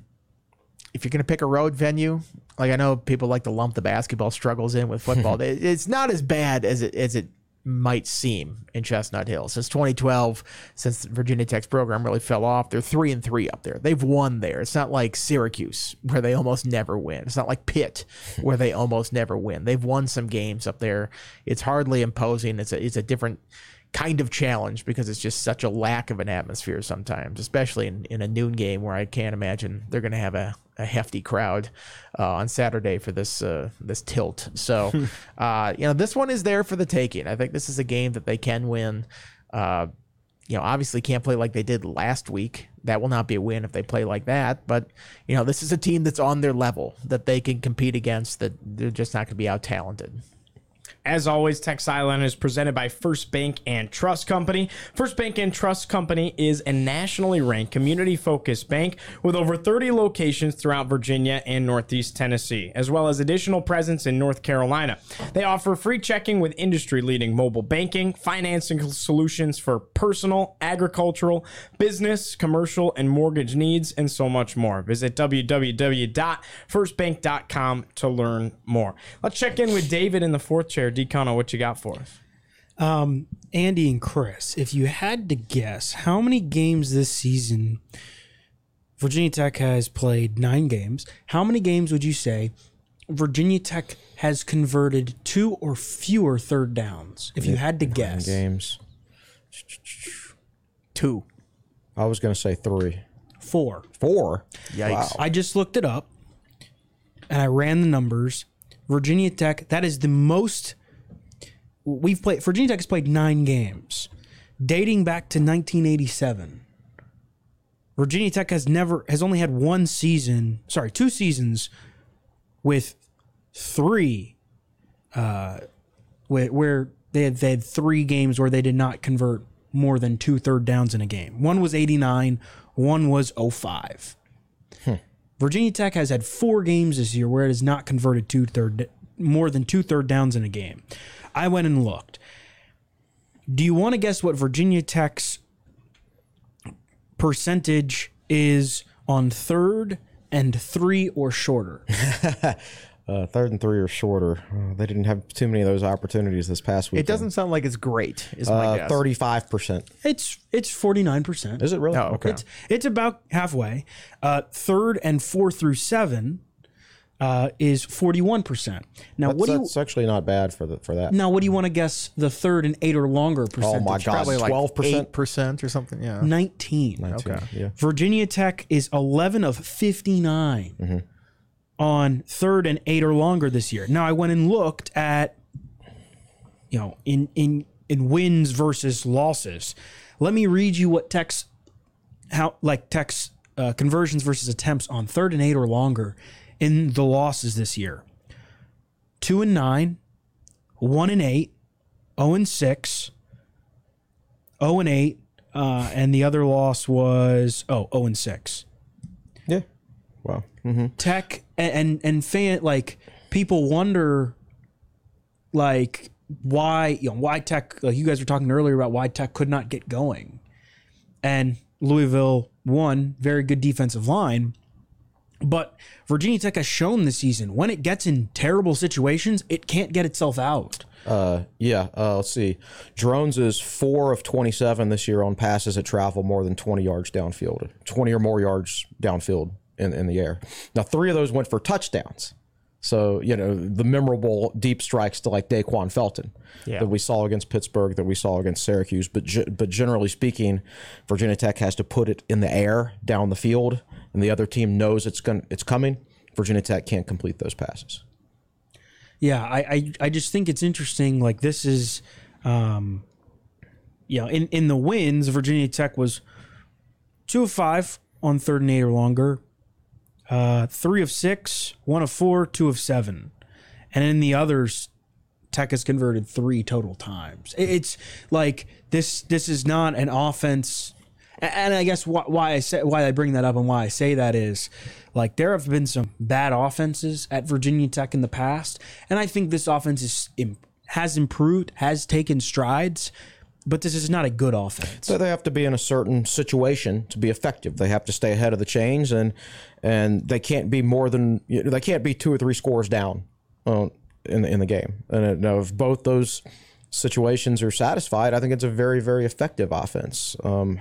If you're going to pick a road venue, like I know people like to lump the basketball struggles in with football. It's not as bad as it as it might seem in Chestnut Hill. Since twenty twelve, since Virginia Tech's program really fell off, they're three and three up there. They've won there. It's not like Syracuse, where they almost never win. It's not like Pitt, where they almost never win. They've won some games up there. It's hardly imposing. It's a, it's a different kind of challenge because it's just such a lack of an atmosphere sometimes, especially in, in a noon game where I can't imagine they're going to have a, a hefty crowd uh, on Saturday for this uh, this tilt. So, uh, you know, this one is there for the taking. I think this is a game that they can win. Uh, you know, obviously can't play like they did last week. That will not be a win if they play like that. But, you know, this is a team that's on their level that they can compete against, that they're just not going to be out talented. As always, Tech Sideline is presented by First Bank and Trust Company. First Bank and Trust Company is a nationally ranked, community-focused bank with over thirty locations throughout Virginia and Northeast Tennessee, as well as additional presence in North Carolina. They offer free checking with industry-leading mobile banking, financing solutions for personal, agricultural, business, commercial, and mortgage needs, and so much more. Visit w w w dot first bank dot com to learn more. Let's check in with David in the fourth chair. Decono, what you got for us? Um, Andy and Chris, if you had to guess how many games this season, Virginia Tech has played nine games. How many games would you say Virginia Tech has converted two or fewer third downs? If you had to guess. Nine games. Two. I was going to say three. Four. Four? Yikes. Wow. I just looked it up, and I ran the numbers. Virginia Tech, that is the most we've played. Virginia Tech has played nine games dating back to nineteen eighty-seven. Virginia Tech has never has only had one season, sorry, two seasons with three uh, where, where they had, they had three games where they did not convert more than two third downs in a game. One was eighty-nine, one was oh five. Hmm. Virginia Tech has had four games this year where it has not converted two third, more than two third downs in a game. I went and looked. Do you want to guess what Virginia Tech's percentage is on third and three or shorter? uh, third and three or shorter. Oh, they didn't have too many of those opportunities this past week. It doesn't sound like it's great, is my uh, guess. thirty-five percent. It's it's forty-nine percent. Is it really? Oh, okay. It's, it's about halfway. Uh, third and four through seven uh, is forty-one percent. Now, that's, what do you, that's actually not bad for the for that. Now, what do you want to guess the third and eight or longer percentage? Oh, my gosh. Probably like twelve percent percent or something, yeah. nineteen. nineteen. Okay. Yeah. Virginia Tech is eleven of fifty-nine. Mm-hmm. On third and eight or longer this year. Now I went and looked at, you know, in in in wins versus losses. Let me read you what Tech's how like Tech's uh, conversions versus attempts on third and eight or longer in the losses this year: two and nine, one and eight, zero and six, zero and eight, uh, and the other loss was oh zero and six. Yeah. Wow. Mm-hmm. Tech and, and and fan like people wonder like why you know why Tech, like you guys were talking earlier about why Tech could not get going, and Louisville won, very good defensive line, but Virginia Tech has shown this season when it gets in terrible situations it can't get itself out. Uh, yeah, uh, let's see. Drones is four of twenty-seven this year on passes that travel more than twenty yards downfield, twenty or more yards downfield. In, in the air. Now, three of those went for touchdowns. So, you know, the memorable deep strikes to like Daquan Felton yeah. that we saw against Pittsburgh, that we saw against Syracuse. But ge- but generally speaking, Virginia Tech has to put it in the air down the field, and the other team knows it's going it's coming. Virginia Tech can't complete those passes. Yeah, I I, I just think it's interesting. Like this is, um, you know, in in the wins, Virginia Tech was two of five on third and eight or longer. Uh, three of six, one of four, two of seven. And in the others, Tech has converted three total times. It's like this this is not an offense. And I guess why, why I say, why I bring that up and why I say that is like there have been some bad offenses at Virginia Tech in the past. And I think this offense is, has improved, has taken strides. But this is not a good offense. So they have to be in a certain situation to be effective. They have to stay ahead of the chains, and and they can't be more than you know, they can't be two or three scores down uh, in the in the game. And uh, you know, if both those situations are satisfied, I think it's a very very effective offense. Um,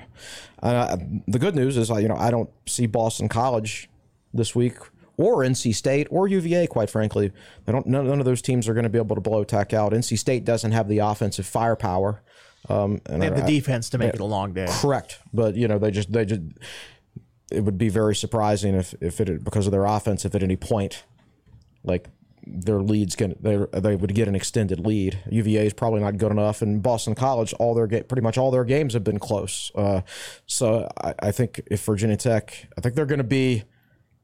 uh, the good news is, you know, I don't see Boston College this week or N C State or U V A, quite frankly. They don't. None of those teams are going to be able to blow Tech out. N C State doesn't have the offensive firepower. Um, and they have I, the defense to make I, it a long day. Correct, but you know they just they just it would be very surprising if if it because of their offense if at any point like their leads can they they would get an extended lead. U V A is probably not good enough, and Boston College all their pretty much all their games have been close. Uh, so I, I think if Virginia Tech, I think they're going to be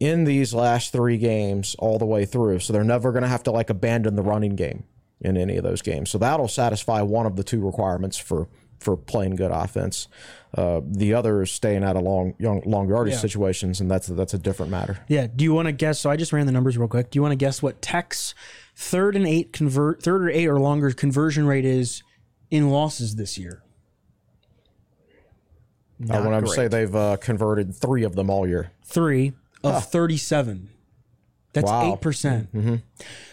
in these last three games all the way through. So they're never going to have to like abandon the running game in any of those games. So that'll satisfy one of the two requirements for, for playing good offense. Uh, the other is staying out of long young, long yardage yeah. situations, and that's that's a different matter. Yeah. Do you want to guess? So I just ran the numbers real quick. Do you want to guess what Tech's third and eight convert third or eight or longer conversion rate is in losses this year? I want to say they've uh, converted three of them all year. Three of huh. thirty-seven. That's eight percent. Mm-hmm.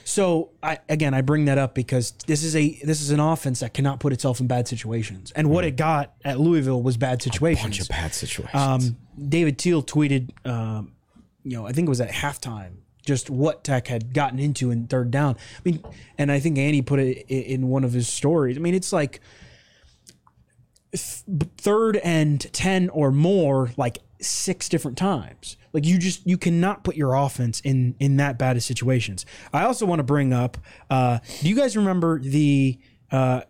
So I, again, I bring that up because this is a this is an offense that cannot put itself in bad situations, and what mm. it got at Louisville was bad situations. A bunch of bad situations. Um, David Teal tweeted, um, you know, I think it was at halftime, just what Tech had gotten into in third down. I mean, and I think Andy put it in one of his stories. I mean, it's like th- third and ten or more, like six different times. Like you just, you cannot put your offense in, in that bad of situations. I also want to bring up, uh, do you guys remember the, uh,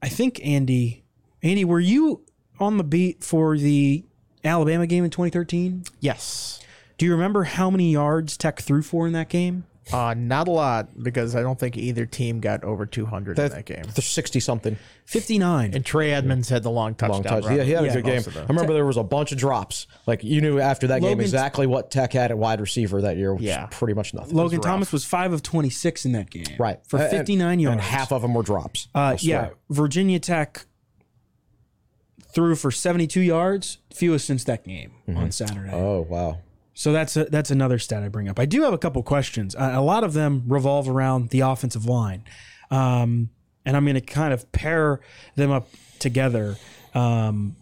I think Andy, Andy, were you on the beat for the Alabama game in twenty thirteen? Yes. Do you remember how many yards Tech threw for in that game? Uh, not a lot, because I don't think either team got over two hundred That's, in that game. There's sixty-something. fifty-nine. And Trey Edmonds had the long touchdown. Long touchdown. Yeah, he had yeah, a good game. I remember there was a bunch of drops. Like, you knew after that Logan, game exactly what Tech had at wide receiver that year, which yeah. was pretty much nothing. Logan was Thomas was five of twenty-six in that game. Right. For fifty-nine and, yards. And half of them were drops. Uh, yeah, Virginia Tech threw for seventy-two yards, fewest since that game mm-hmm. on Saturday. Oh, wow. So that's a, that's another stat I bring up. I do have a couple questions. Uh, a lot of them revolve around the offensive line. Um, and I'm going to kind of pair them up together. Um,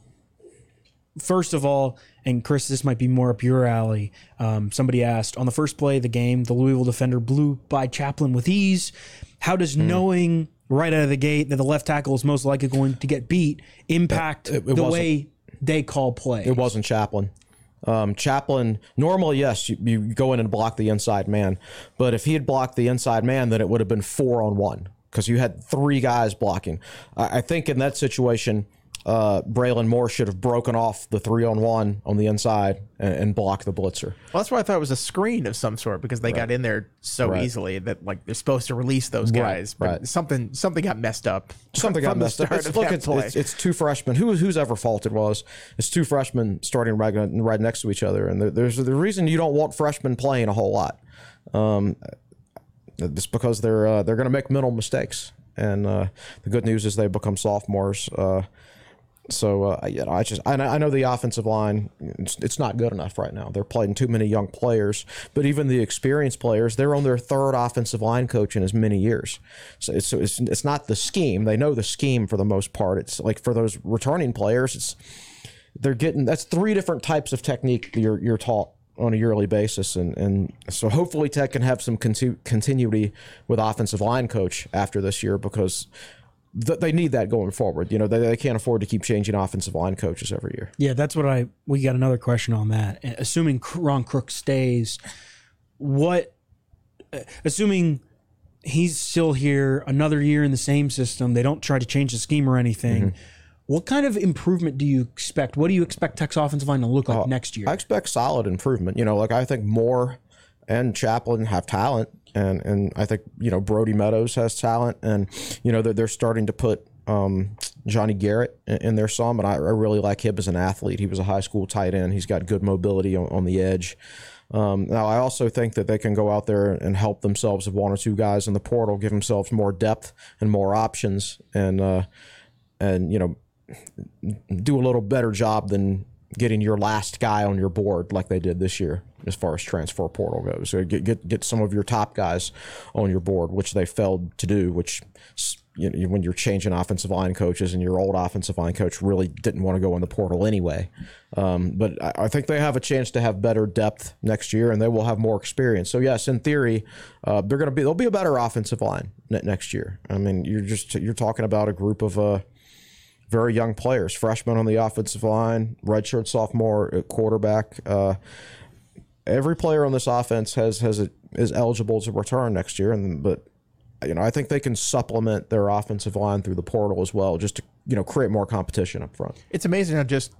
first of all, and Chris, this might be more up your alley. Um, somebody asked, on the first play of the game, the Louisville defender blew by Chaplin with ease. How does mm. knowing right out of the gate that the left tackle is most likely going to get beat impact it, it, it the way they call play? It wasn't Chaplin. Um, Chaplin, normally, yes, you, you go in and block the inside man. But if he had blocked the inside man, then it would have been four on one because you had three guys blocking. I, I think in that situation, uh, Braylon Moore should have broken off the three on one on the inside and, and blocked the blitzer. Well, that's why I thought it was a screen of some sort because they right. got in there so right. easily that like they're supposed to release those guys. Right. But right. something something got messed up. Something got messed up. It's, look, it's, it's, it's two freshmen. Who who's ever fault it was? It's two freshmen starting right, right next to each other, and there, there's the reason you don't want freshmen playing a whole lot. Um, it's because they're uh, they're going to make mental mistakes, and uh, the good news is they become sophomores. Uh, So uh, you know, I just I know, I know the offensive line it's, it's not good enough right now. They're playing too many young players, but even the experienced players, they're on their third offensive line coach in as many years. So it's so it's, it's not the scheme. They know the scheme for the most part. It's like for those returning players, it's they're getting that's three different types of technique you're you're taught on a yearly basis, and and so hopefully Tech can have some conti- continuity with offensive line coach after this year because. They need that going forward. You know, they, they can't afford to keep changing offensive line coaches every year. Yeah, that's what I – we got another question on that. Assuming Ron Crook stays, what – assuming he's still here another year in the same system, they don't try to change the scheme or anything, mm-hmm. what kind of improvement do you expect? What do you expect Tech's offensive line to look like uh, next year? I expect solid improvement. You know, like I think Moore and Chaplin have talent. And and I think, you know, Brody Meadows has talent. And, you know, they're, they're starting to put um, Johnny Garrett in, in there some. And I, I really like him as an athlete. He was a high school tight end. He's got good mobility on, on the edge. Um, now, I also think that they can go out there and help themselves with one or two guys in the portal, give themselves more depth and more options and, uh, and you know, do a little better job than getting your last guy on your board like they did this year. As far as transfer portal goes, so get, get get some of your top guys on your board, which they failed to do, which you know, when you're changing offensive line coaches and your old offensive line coach really didn't want to go in the portal anyway. Um, but I, I think they have a chance to have better depth next year and they will have more experience. So, yes, in theory, uh, they're going to be they'll be a better offensive line next year. I mean, you're just you're talking about a group of uh, very young players, freshmen on the offensive line, redshirt sophomore at quarterback, uh every player on this offense has has a, is eligible to return next year, and but you know I think they can supplement their offensive line through the portal as well, just to you know create more competition up front. It's amazing how just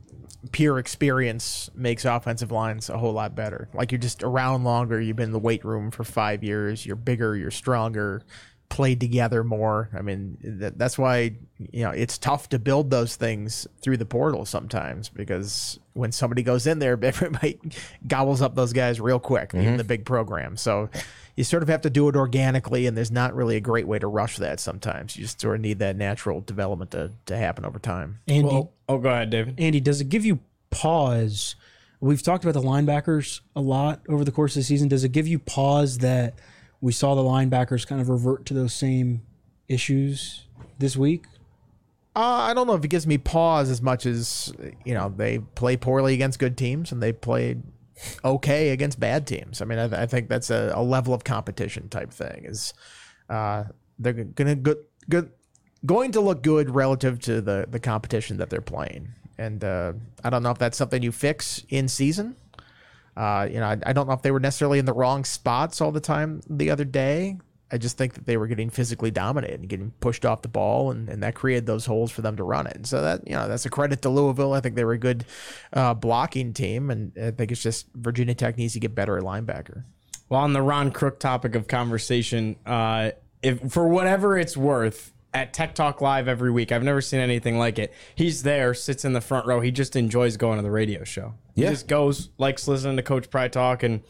pure experience makes offensive lines a whole lot better. Like you're just around longer, you've been in the weight room for five years, you're bigger, you're stronger, played together more. I mean that, that's why you know it's tough to build those things through the portal sometimes because. When somebody goes in there, everybody gobbles up those guys real quick, mm-hmm. even the big program. So you sort of have to do it organically, and there's not really a great way to rush that sometimes. You just sort of need that natural development to, to happen over time. Andy, well, oh, go ahead, David. Andy, does it give you pause? We've talked about the linebackers a lot over the course of the season. Does it give you pause that we saw the linebackers kind of revert to those same issues this week? Uh, I don't know if it gives me pause as much as, you know, they play poorly against good teams and they played okay against bad teams. I mean, I, th- I think that's a, a level of competition type thing is uh, they're gonna go- go- going to look good relative to the, the competition that they're playing. And uh, I don't know if that's something you fix in season. Uh, you know, I, I don't know if they were necessarily in the wrong spots all the time the other day. I just think that they were getting physically dominated and getting pushed off the ball, and, and that created those holes for them to run it. And so that, you know, that's a credit to Louisville. I think they were a good uh, blocking team, and I think it's just Virginia Tech needs to get better at linebacker. Well, on the Ron Crook topic of conversation, uh, if for whatever it's worth, at Tech Talk Live every week, I've never seen anything like it. He's there, sits in the front row. He just enjoys going to the radio show. He yeah. just goes, likes listening to Coach Pry talk, and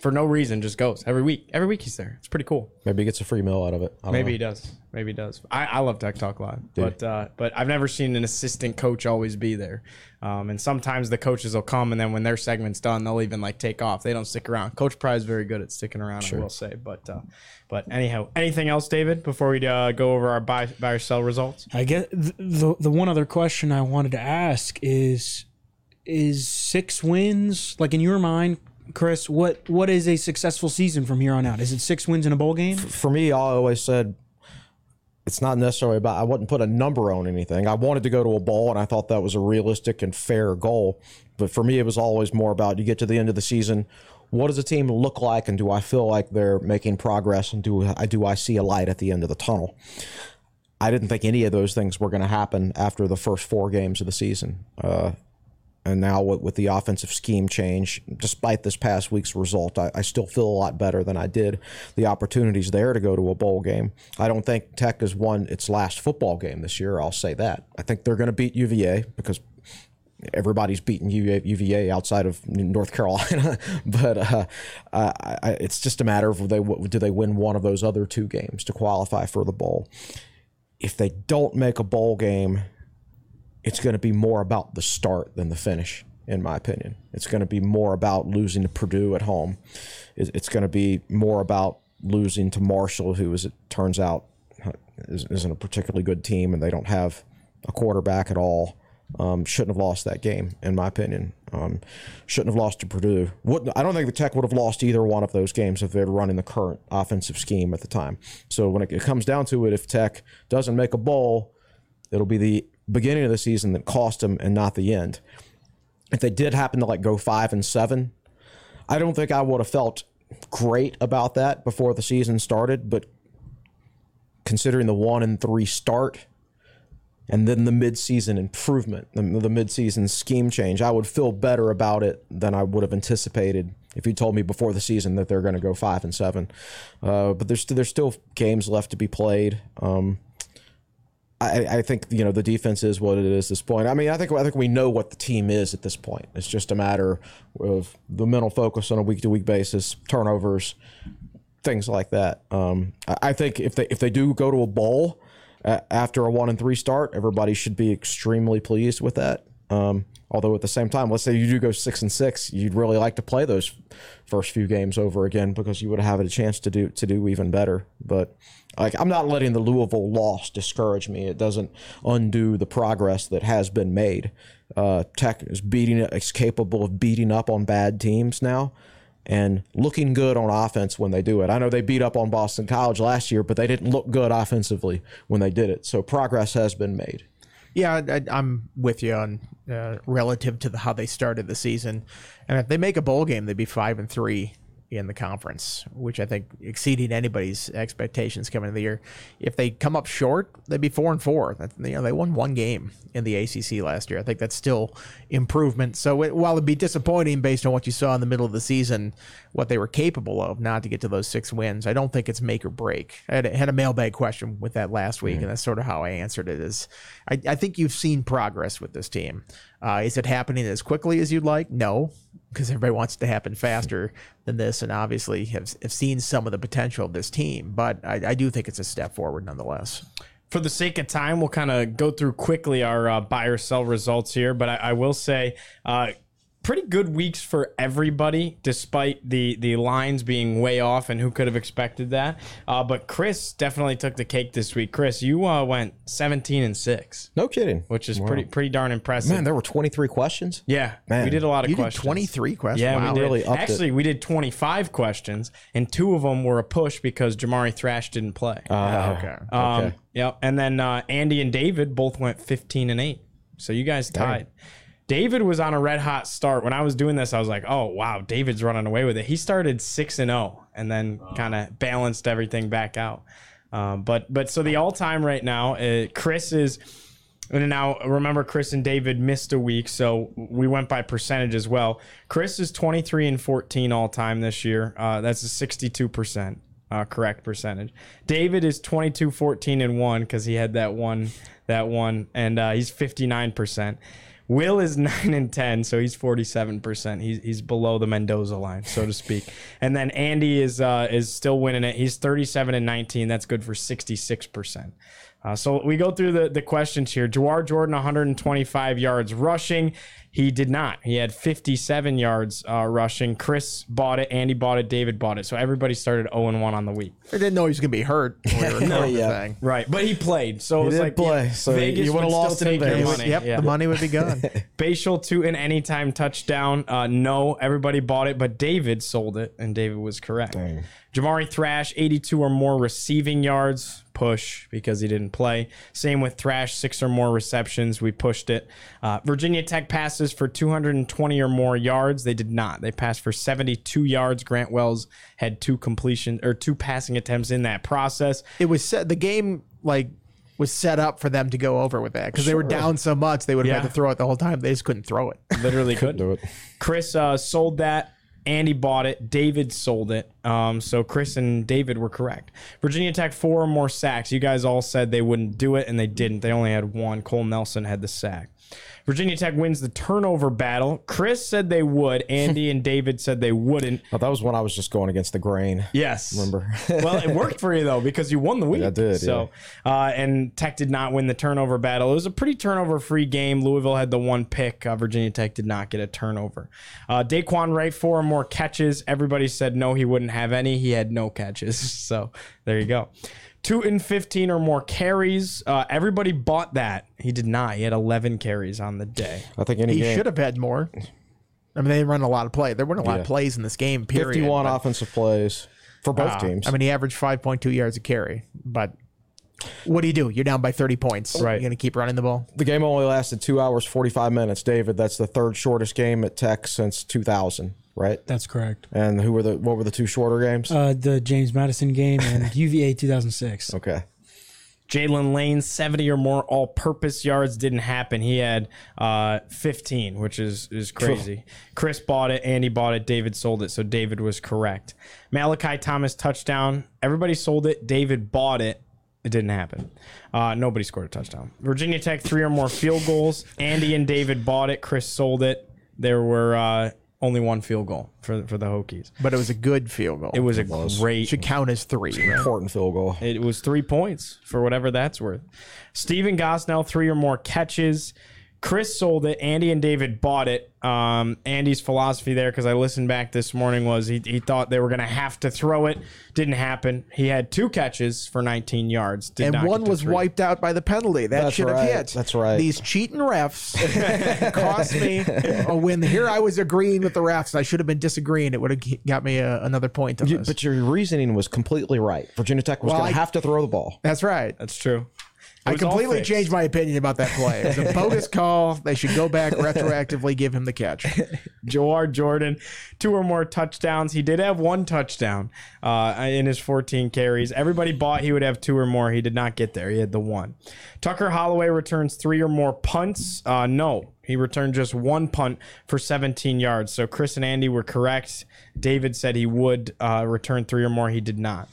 for no reason just goes every week. Every week he's there. It's pretty cool. Maybe he gets a free meal out of it. Maybe know. he does. Maybe he does. I, I love Tech Talk Live, Dude. but uh, but I've never seen an assistant coach always be there. Um, and sometimes the coaches will come, and then when their segment's done, they'll even like take off. They don't stick around. Coach Pry is very good at sticking around, sure. I will say. But uh, but anyhow, anything else, David? Before we uh, go over our buy, buy or sell results, I guess the the one other question I wanted to ask is. Is six wins, like in your mind, Chris, what, what is a successful season from here on out? Is it six wins in a bowl game? For me, I always said it's not necessarily about, I wouldn't put a number on anything. I wanted to go to a bowl, and I thought that was a realistic and fair goal. But for me, it was always more about you get to the end of the season, what does the team look like, and do I feel like they're making progress, and do I, do I see a light at the end of the tunnel? I didn't think any of those things were going to happen after the first four games of the season. Uh, And now with the offensive scheme change, despite this past week's result, I, I still feel a lot better than I did. The opportunity's there to go to a bowl game. I don't think Tech has won its last football game this year. I'll say that. I think they're going to beat U V A because everybody's beaten U V A outside of North Carolina. but uh, I, I, it's just a matter of they, do they win one of those other two games to qualify for the bowl. If they don't make a bowl game, it's going to be more about the start than the finish, in my opinion. It's going to be more about losing to Purdue at home. It's going to be more about losing to Marshall, who, as it turns out, isn't a particularly good team, and they don't have a quarterback at all. Um, shouldn't have lost that game, in my opinion. Um, shouldn't have lost to Purdue. Wouldn't, I don't think the Tech would have lost either one of those games if they were running the current offensive scheme at the time. So when it comes down to it, if Tech doesn't make a bowl, it'll be the beginning of the season that cost them and not the end. If they did happen to like go five and seven, I don't think I would have felt great about that before the season started, but considering the one and three start and then the midseason improvement, the, the midseason scheme change, I would feel better about it than I would have anticipated if you told me before the season that they're going to go five and seven. Uh, but there's, there's still games left to be played. Um, I, I think, you know, the defense is what it is at this point. I mean, I think I think we know what the team is at this point. It's just a matter of the mental focus on a week-to-week basis, turnovers, things like that. Um, I, I think if they if they do go to a bowl uh, after a one and three start, everybody should be extremely pleased with that. Um, although at the same time, let's say you do go six and six, you'd really like to play those first few games over again because you would have had a chance to do to do even better. But like, I'm not letting the Louisville loss discourage me. It doesn't undo the progress that has been made. Uh, Tech is beating is capable of beating up on bad teams now and looking good on offense when they do it. I know they beat up on Boston College last year, but they didn't look good offensively when they did it. So progress has been made. Yeah, I, I'm with you on uh, relative to the, how they started the season. And if they make a bowl game, they'd be five and three in the conference, which I think exceeding anybody's expectations coming into the year. If they come up short, they'd be four and four. That, you know, they won one game in the A C C last year. I think that's still improvement. So it, while it'd be disappointing based on what you saw in the middle of the season, what they were capable of, not to get to those six wins, I don't think it's make or break. I had a, had a mailbag question with that last week, mm-hmm. and that's sort of how I answered it. Is I, I think you've seen progress with this team. Uh, is it happening as quickly as you'd like? No, because everybody wants it to happen faster than this, and obviously have, have seen some of the potential of this team. But I, I do think it's a step forward nonetheless. For the sake of time, we'll kind of go through quickly our uh, buy or sell results here. But I, I will say uh, pretty good weeks for everybody, despite the, the lines being way off, and who could have expected that. Uh, but Chris definitely took the cake this week. Chris, you uh, went seventeen and six. No kidding. Which is wow. pretty pretty darn impressive. Man, there were twenty-three questions? Yeah. Man. We did a lot of you questions. You did twenty-three questions? Yeah, wow, we did. Really Actually, it. we did twenty-five questions, and two of them were a push because Jamari Thrash didn't play. Uh, okay. Um, okay. Yeah, and then uh, Andy and David both went fifteen and eight. So you guys tied. Dang. David was on a red hot start. When I was doing this, I was like, oh, wow, David's running away with it. He started six and oh and then wow. kind of balanced everything back out. Um, but but so the all-time right now, uh, Chris is – and now remember Chris and David missed a week, so we went by percentage as well. Chris is twenty-three and fourteen all-time this year. Uh, that's a sixty-two percent uh, correct percentage. David is twenty-two, fourteen, and one because he had that one, that one, and uh, he's fifty-nine percent. Will is nine and ten, so he's forty-seven percent. He's he's below the Mendoza line, so to speak. And then Andy is uh, is still winning it. He's thirty-seven and nineteen. That's good for sixty-six percent. Uh, so we go through the, the questions here. Jawar Jordan, one hundred twenty-five yards rushing. He did not. He had fifty-seven yards uh, rushing. Chris bought it. Andy bought it. David bought it. So everybody started oh and one on the week. I didn't know he was going to be hurt. Or no, yeah. Right. But he played. So he it was did like play. Yeah, so Vegas you would have lost take your money. Yep, yeah. The money would be gone. Bashal, two and anytime touchdown. Uh, no, everybody bought it, but David sold it, and David was correct. Dang. Jamari Thrash, eighty-two or more receiving yards. Push because he didn't play. Same with Thrash, six or more receptions. We pushed it. Uh, Virginia Tech passes for two hundred twenty or more yards. They did not. They passed for seventy-two yards. Grant Wells had two completion or two passing attempts in that process. It was set, the game like was set up for them to go over with that because sure. they were down so much they would have yeah. had to throw it the whole time. They just couldn't throw it. Literally couldn't. do it. Chris uh, sold that. Andy bought it. David sold it. Um, so Chris and David were correct. Virginia Tech, four or more sacks. You guys all said they wouldn't do it, and they didn't. They only had one. Cole Nelson had the sack. Virginia Tech wins the turnover battle. Chris said they would. Andy and David said they wouldn't. But that was when I was just going against the grain. Yes. Remember? Well, it worked for you, though, because you won the week. I did, so, yeah. Uh, and Tech did not win the turnover battle. It was a pretty turnover-free game. Louisville had the one pick. Uh, Virginia Tech did not get a turnover. Uh, Daquan Wright, four or more catches. Everybody said no, he wouldn't have any. He had no catches. So there you go. Two and fifteen or more carries. Uh, everybody bought that. He did not. He had eleven carries on the day. I think any he game. should have had more. I mean, they run a lot of play. There weren't a lot yeah. of plays in this game. Period. Fifty-one but, offensive plays for both uh, teams. I mean, he averaged five point two yards a carry. But what do you do? You're down by thirty points. Right. You're going to keep running the ball. The game only lasted two hours forty-five minutes. David, that's the third shortest game at Tech since two thousand. Right? That's correct. And who were the what were the two shorter games? Uh, the James Madison game and U V A two thousand six. Okay. Jalen Lane, seventy or more all-purpose yards didn't happen. He had uh, fifteen, which is is crazy. Chris bought it, Andy bought it, David sold it, so David was correct. Malachi Thomas touchdown. Everybody sold it, David bought it. It didn't happen. Uh, nobody scored a touchdown. Virginia Tech, three or more field goals. Andy and David bought it, Chris sold it. There were... Uh, Only one field goal for for the Hokies, but it was a good field goal. It was a great. Should count as three. It's an important field goal. It was three points for whatever that's worth. Stephen Gosnell, three or more catches. Chris sold it. Andy and David bought it. Um, Andy's philosophy there, because I listened back this morning, was he he thought they were going to have to throw it. Didn't happen. He had two catches for nineteen yards. Did and one was three. Wiped out by the penalty. That That's should right. have hit. That's right. These cheating refs cost me a win. Here I was agreeing with the refs. I should have been disagreeing. It would have got me a, another point. On you, this. But your reasoning was completely right. Virginia Tech was well, going to have to throw the ball. That's right. That's true. I completely changed my opinion about that play. It was a bogus call. They should go back retroactively, give him the catch. Jawar Jordan, two or more touchdowns. He did have one touchdown uh, in his fourteen carries. Everybody bought he would have two or more. He did not get there. He had the one. Tucker Holloway returns three or more punts. Uh, no. He returned just one punt for seventeen yards. So Chris and Andy were correct. David said he would uh, return three or more. He did not.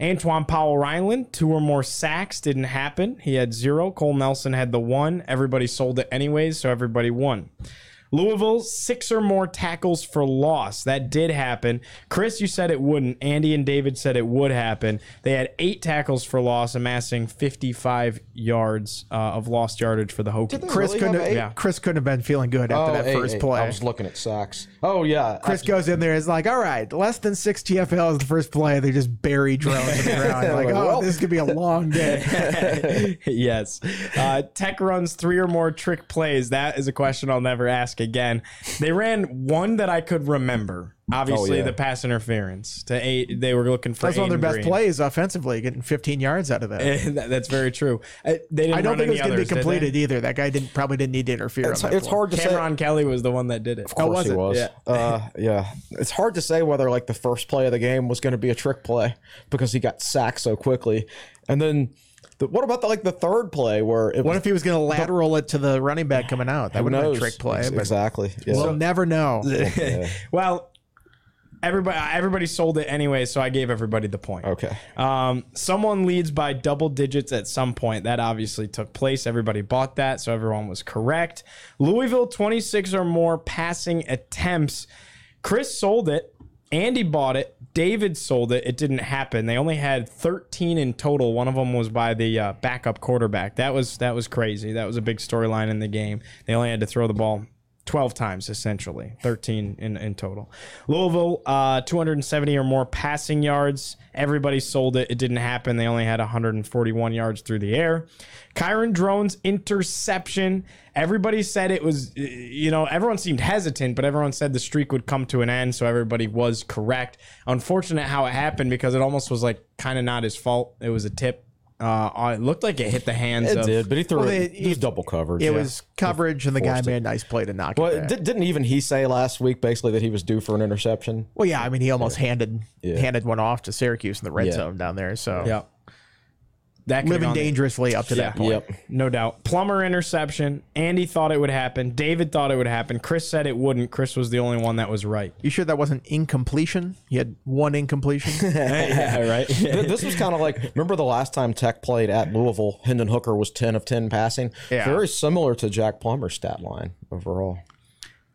Antoine Powell-Rhineland, two or more sacks didn't happen. He had zero. Cole Nelson had the one. Everybody sold it anyways, so everybody won. Louisville, six or more tackles for loss. That did happen. Chris, you said it wouldn't. Andy and David said it would happen. They had eight tackles for loss, amassing fifty-five yards uh, of lost yardage for the Hokies. Chris, really couldn't have, yeah. Chris couldn't have been feeling good after oh, that eight, first eight. play. I was looking at sacks. Oh, yeah. Chris absolutely. goes in there and is like, all right, less than six T F Ls in the first play. They just bury Drones in the ground. Like, oh, well, this could be a long day. Yes. Uh, Tech runs three or more trick plays. That is a question I'll never ask ask again. They ran one that I could remember. Obviously, oh, yeah. the pass interference to eight. They were looking for. That's Aiden one of their best Green. plays offensively, getting fifteen yards out of that. That's very true. They didn't I don't think it was going to be completed either. That guy didn't probably didn't need to interfere. It's, on that it's hard to Cameron say. Cameron Kelly was the one that did it. Of course, oh, was he it? was. Yeah. Uh, yeah, it's hard to say whether like the first play of the game was going to be a trick play because he got sacked so quickly, and then. The, what about the, like the third play where? It what was, if he was going to lateral the, it to the running back coming out? That would have been a trick play. Exactly. Yeah. We'll so, never know. Yeah. Well, everybody everybody sold it anyway, so I gave everybody the point. Okay. Um, someone leads by double digits at some point. That obviously took place. Everybody bought that, so everyone was correct. Louisville twenty-six or more passing attempts. Chris sold it. Andy bought it. David sold it. It didn't happen. They only had thirteen in total. One of them was by the uh, backup quarterback. That was that was crazy. That was a big storyline in the game. They only had to throw the ball twelve times, essentially, thirteen in, in total. Louisville, uh, two hundred seventy or more passing yards. Everybody sold it. It didn't happen. They only had one hundred forty-one yards through the air. Kyron Drones interception. Everybody said it was, you know, everyone seemed hesitant, but everyone said the streak would come to an end, so everybody was correct. Unfortunate how it happened because it almost was like kind of not his fault. It was a tip. Uh, it looked like it hit the hands. It of, did, but he threw well, it. He was double covered. It yeah. was coverage, and the guy made a nice play to knock well, it. Well, didn't even he say last week basically that he was due for an interception? Well, yeah, I mean he almost yeah. handed yeah. handed one off to Syracuse in the red yeah. zone down there. So yeah, that living dangerously there. up to yeah. that point, yep. no doubt. Plummer interception. Andy thought it would happen. David thought it would happen. Chris said it wouldn't. Chris was the only one that was right. You sure that wasn't incompletion? You had one incompletion. yeah, right. This was kind of like remember the last time Tech played at Louisville, Hendon Hooker was ten of ten passing. Yeah. Very similar to Jack Plummer's stat line overall.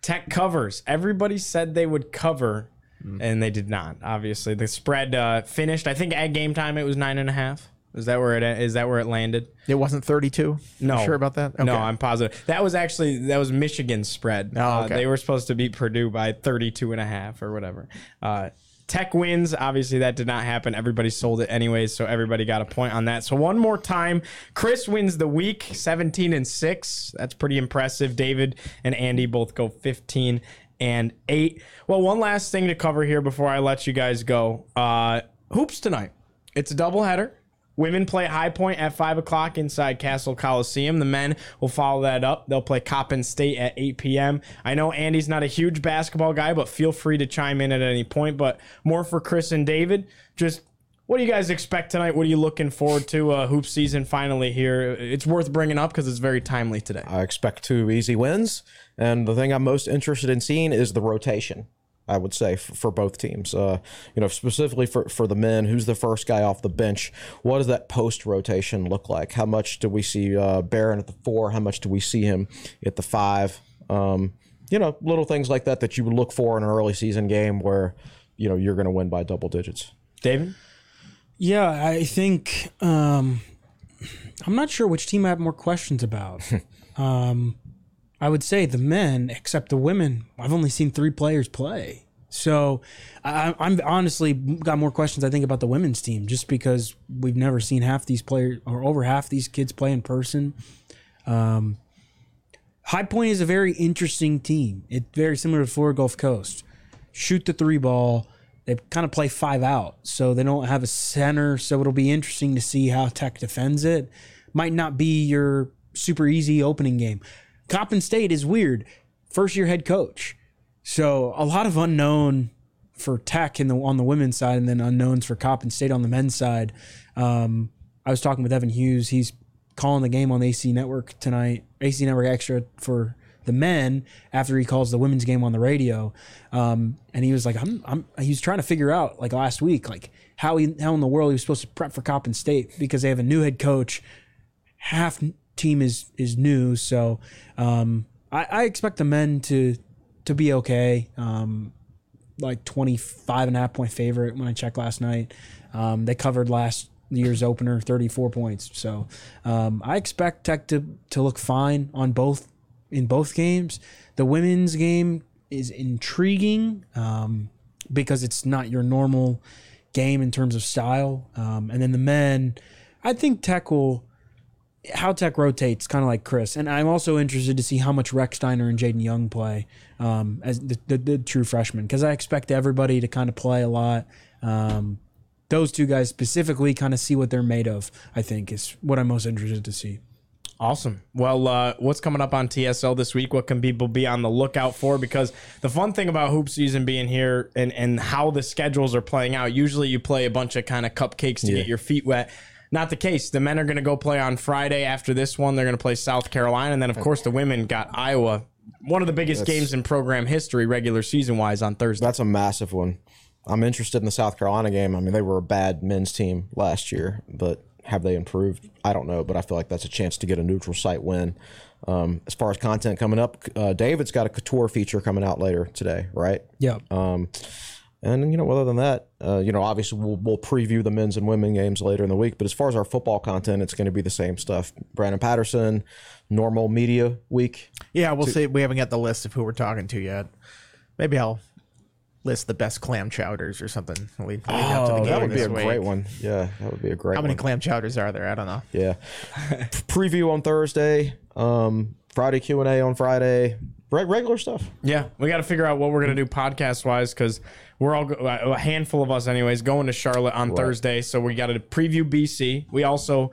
Tech covers. Everybody said they would cover, mm. and they did not. Obviously, the spread uh, finished. I think at game time it was nine and a half. Is that where it is? That where it landed? It wasn't thirty-two. No, you sure about that? Okay. No, I'm positive. That was actually that was Michigan's spread. Oh, okay. uh, they were supposed to beat Purdue by thirty-two and a half or whatever. Uh, Tech wins. Obviously, that did not happen. Everybody sold it anyways, so everybody got a point on that. So one more time, Chris wins the week, seventeen and six. That's pretty impressive. David and Andy both go fifteen and eight. Well, one last thing to cover here before I let you guys go. Uh, hoops tonight. It's a doubleheader. Women play High Point at five o'clock inside Castle Coliseum. The men will follow that up. They'll play Coppin State at eight p.m. I know Andy's not a huge basketball guy, but feel free to chime in at any point. But more for Chris and David, just what do you guys expect tonight? What are you looking forward to? Uh, hoop season finally here. It's worth bringing up because it's very timely today. I expect two easy wins, and the thing I'm most interested in seeing is the rotation. I would say for, for both teams, uh, you know, specifically for, for the men, who's the first guy off the bench? What does that post rotation look like? How much do we see uh, Barron at the four? How much do we see him at the five? Um, you know, little things like that that you would look for in an early season game where, you know, you're going to win by double digits. David? Yeah, I think um, I'm not sure which team I have more questions about. um, I would say the men, except the women, I've only seen three players play. So I, I'm honestly got more questions, I think, about the women's team just because we've never seen half these players or over half these kids play in person. Um, High Point is a very interesting team. It's very similar to Florida Gulf Coast. Shoot the three ball. They kind of play five out, so they don't have a center. So it'll be interesting to see how Tech defends it. Might not be your super easy opening game. Coppin State is weird. First-year head coach. So a lot of unknown for Tech in the, on the women's side and then unknowns for Coppin State on the men's side. Um, I was talking with Evan Hughes. He's calling the game on the A C Network tonight, A C Network Extra for the men after he calls the women's game on the radio. Um, and he was like, I'm, I'm, he was trying to figure out, like last week, like how, he, how in the world he was supposed to prep for Coppin State because they have a new head coach, half – team is is new, so um I, I expect the men to to be okay. Um like twenty-five and a half point favorite when I checked last night. Um they covered last year's opener, thirty-four points. So um I expect Tech to to look fine on both in both games. The women's game is intriguing um because it's not your normal game in terms of style. Um and then the men, I think Tech will how Tech rotates, kind of like Chris. And I'm also interested to see how much Rex Steiner and Jaden Young play um, as the, the, the true freshmen, because I expect everybody to kind of play a lot. Um, those two guys specifically, kind of see what they're made of, I think, is what I'm most interested to see. Awesome. Well, uh, what's coming up on T S L this week? What can people be on the lookout for? Because the fun thing about hoop season being here and, and how the schedules are playing out, usually you play a bunch of kind of cupcakes to yeah. get your feet wet. Not the case. The men are going to go play on Friday after this one. They're going to play South Carolina. And then, of course, the women got Iowa. One of the biggest that's, games in program history, regular season-wise, on Thursday. That's a massive one. I'm interested in the South Carolina game. I mean, they were a bad men's team last year, but have they improved? I don't know, but I feel like that's a chance to get a neutral site win. Um, as far as content coming up, uh, David's got a couture feature coming out later today, right? Yeah. Um, and, you know, other than that, uh, you know, obviously we'll, we'll preview the men's and women games later in the week. But as far as our football content, it's going to be the same stuff. Brandon Patterson, normal media week. Yeah, we'll see. We haven't got the list of who we're talking to yet. Maybe I'll list the best clam chowders or something. Lead, lead oh, to the game that would be a week. Great one. Yeah, that would be a great one. How many one. clam chowders are there? I don't know. Yeah. Preview on Thursday. Um, Friday Q and A on Friday. Regular stuff. Yeah, we got to figure out what we're going to do podcast-wise, because we're all, a handful of us anyways, going to Charlotte on right. Thursday. So we got to preview B C. We also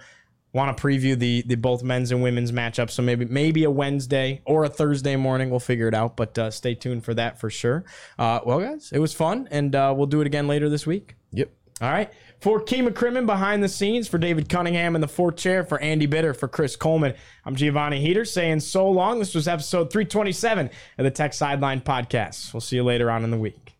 want to preview the the both men's and women's matchup. So maybe maybe a Wednesday or a Thursday morning. We'll figure it out, but uh, stay tuned for that for sure. Uh, well, guys, it was fun, and uh, we'll do it again later this week. Yep. All right. For Key McCrimmon behind the scenes, for David Cunningham in the fourth chair, for Andy Bitter, for Chris Coleman, I'm Giovanni Heater saying so long. This was episode three twenty-seven of the Tech Sideline Podcast. We'll see you later on in the week.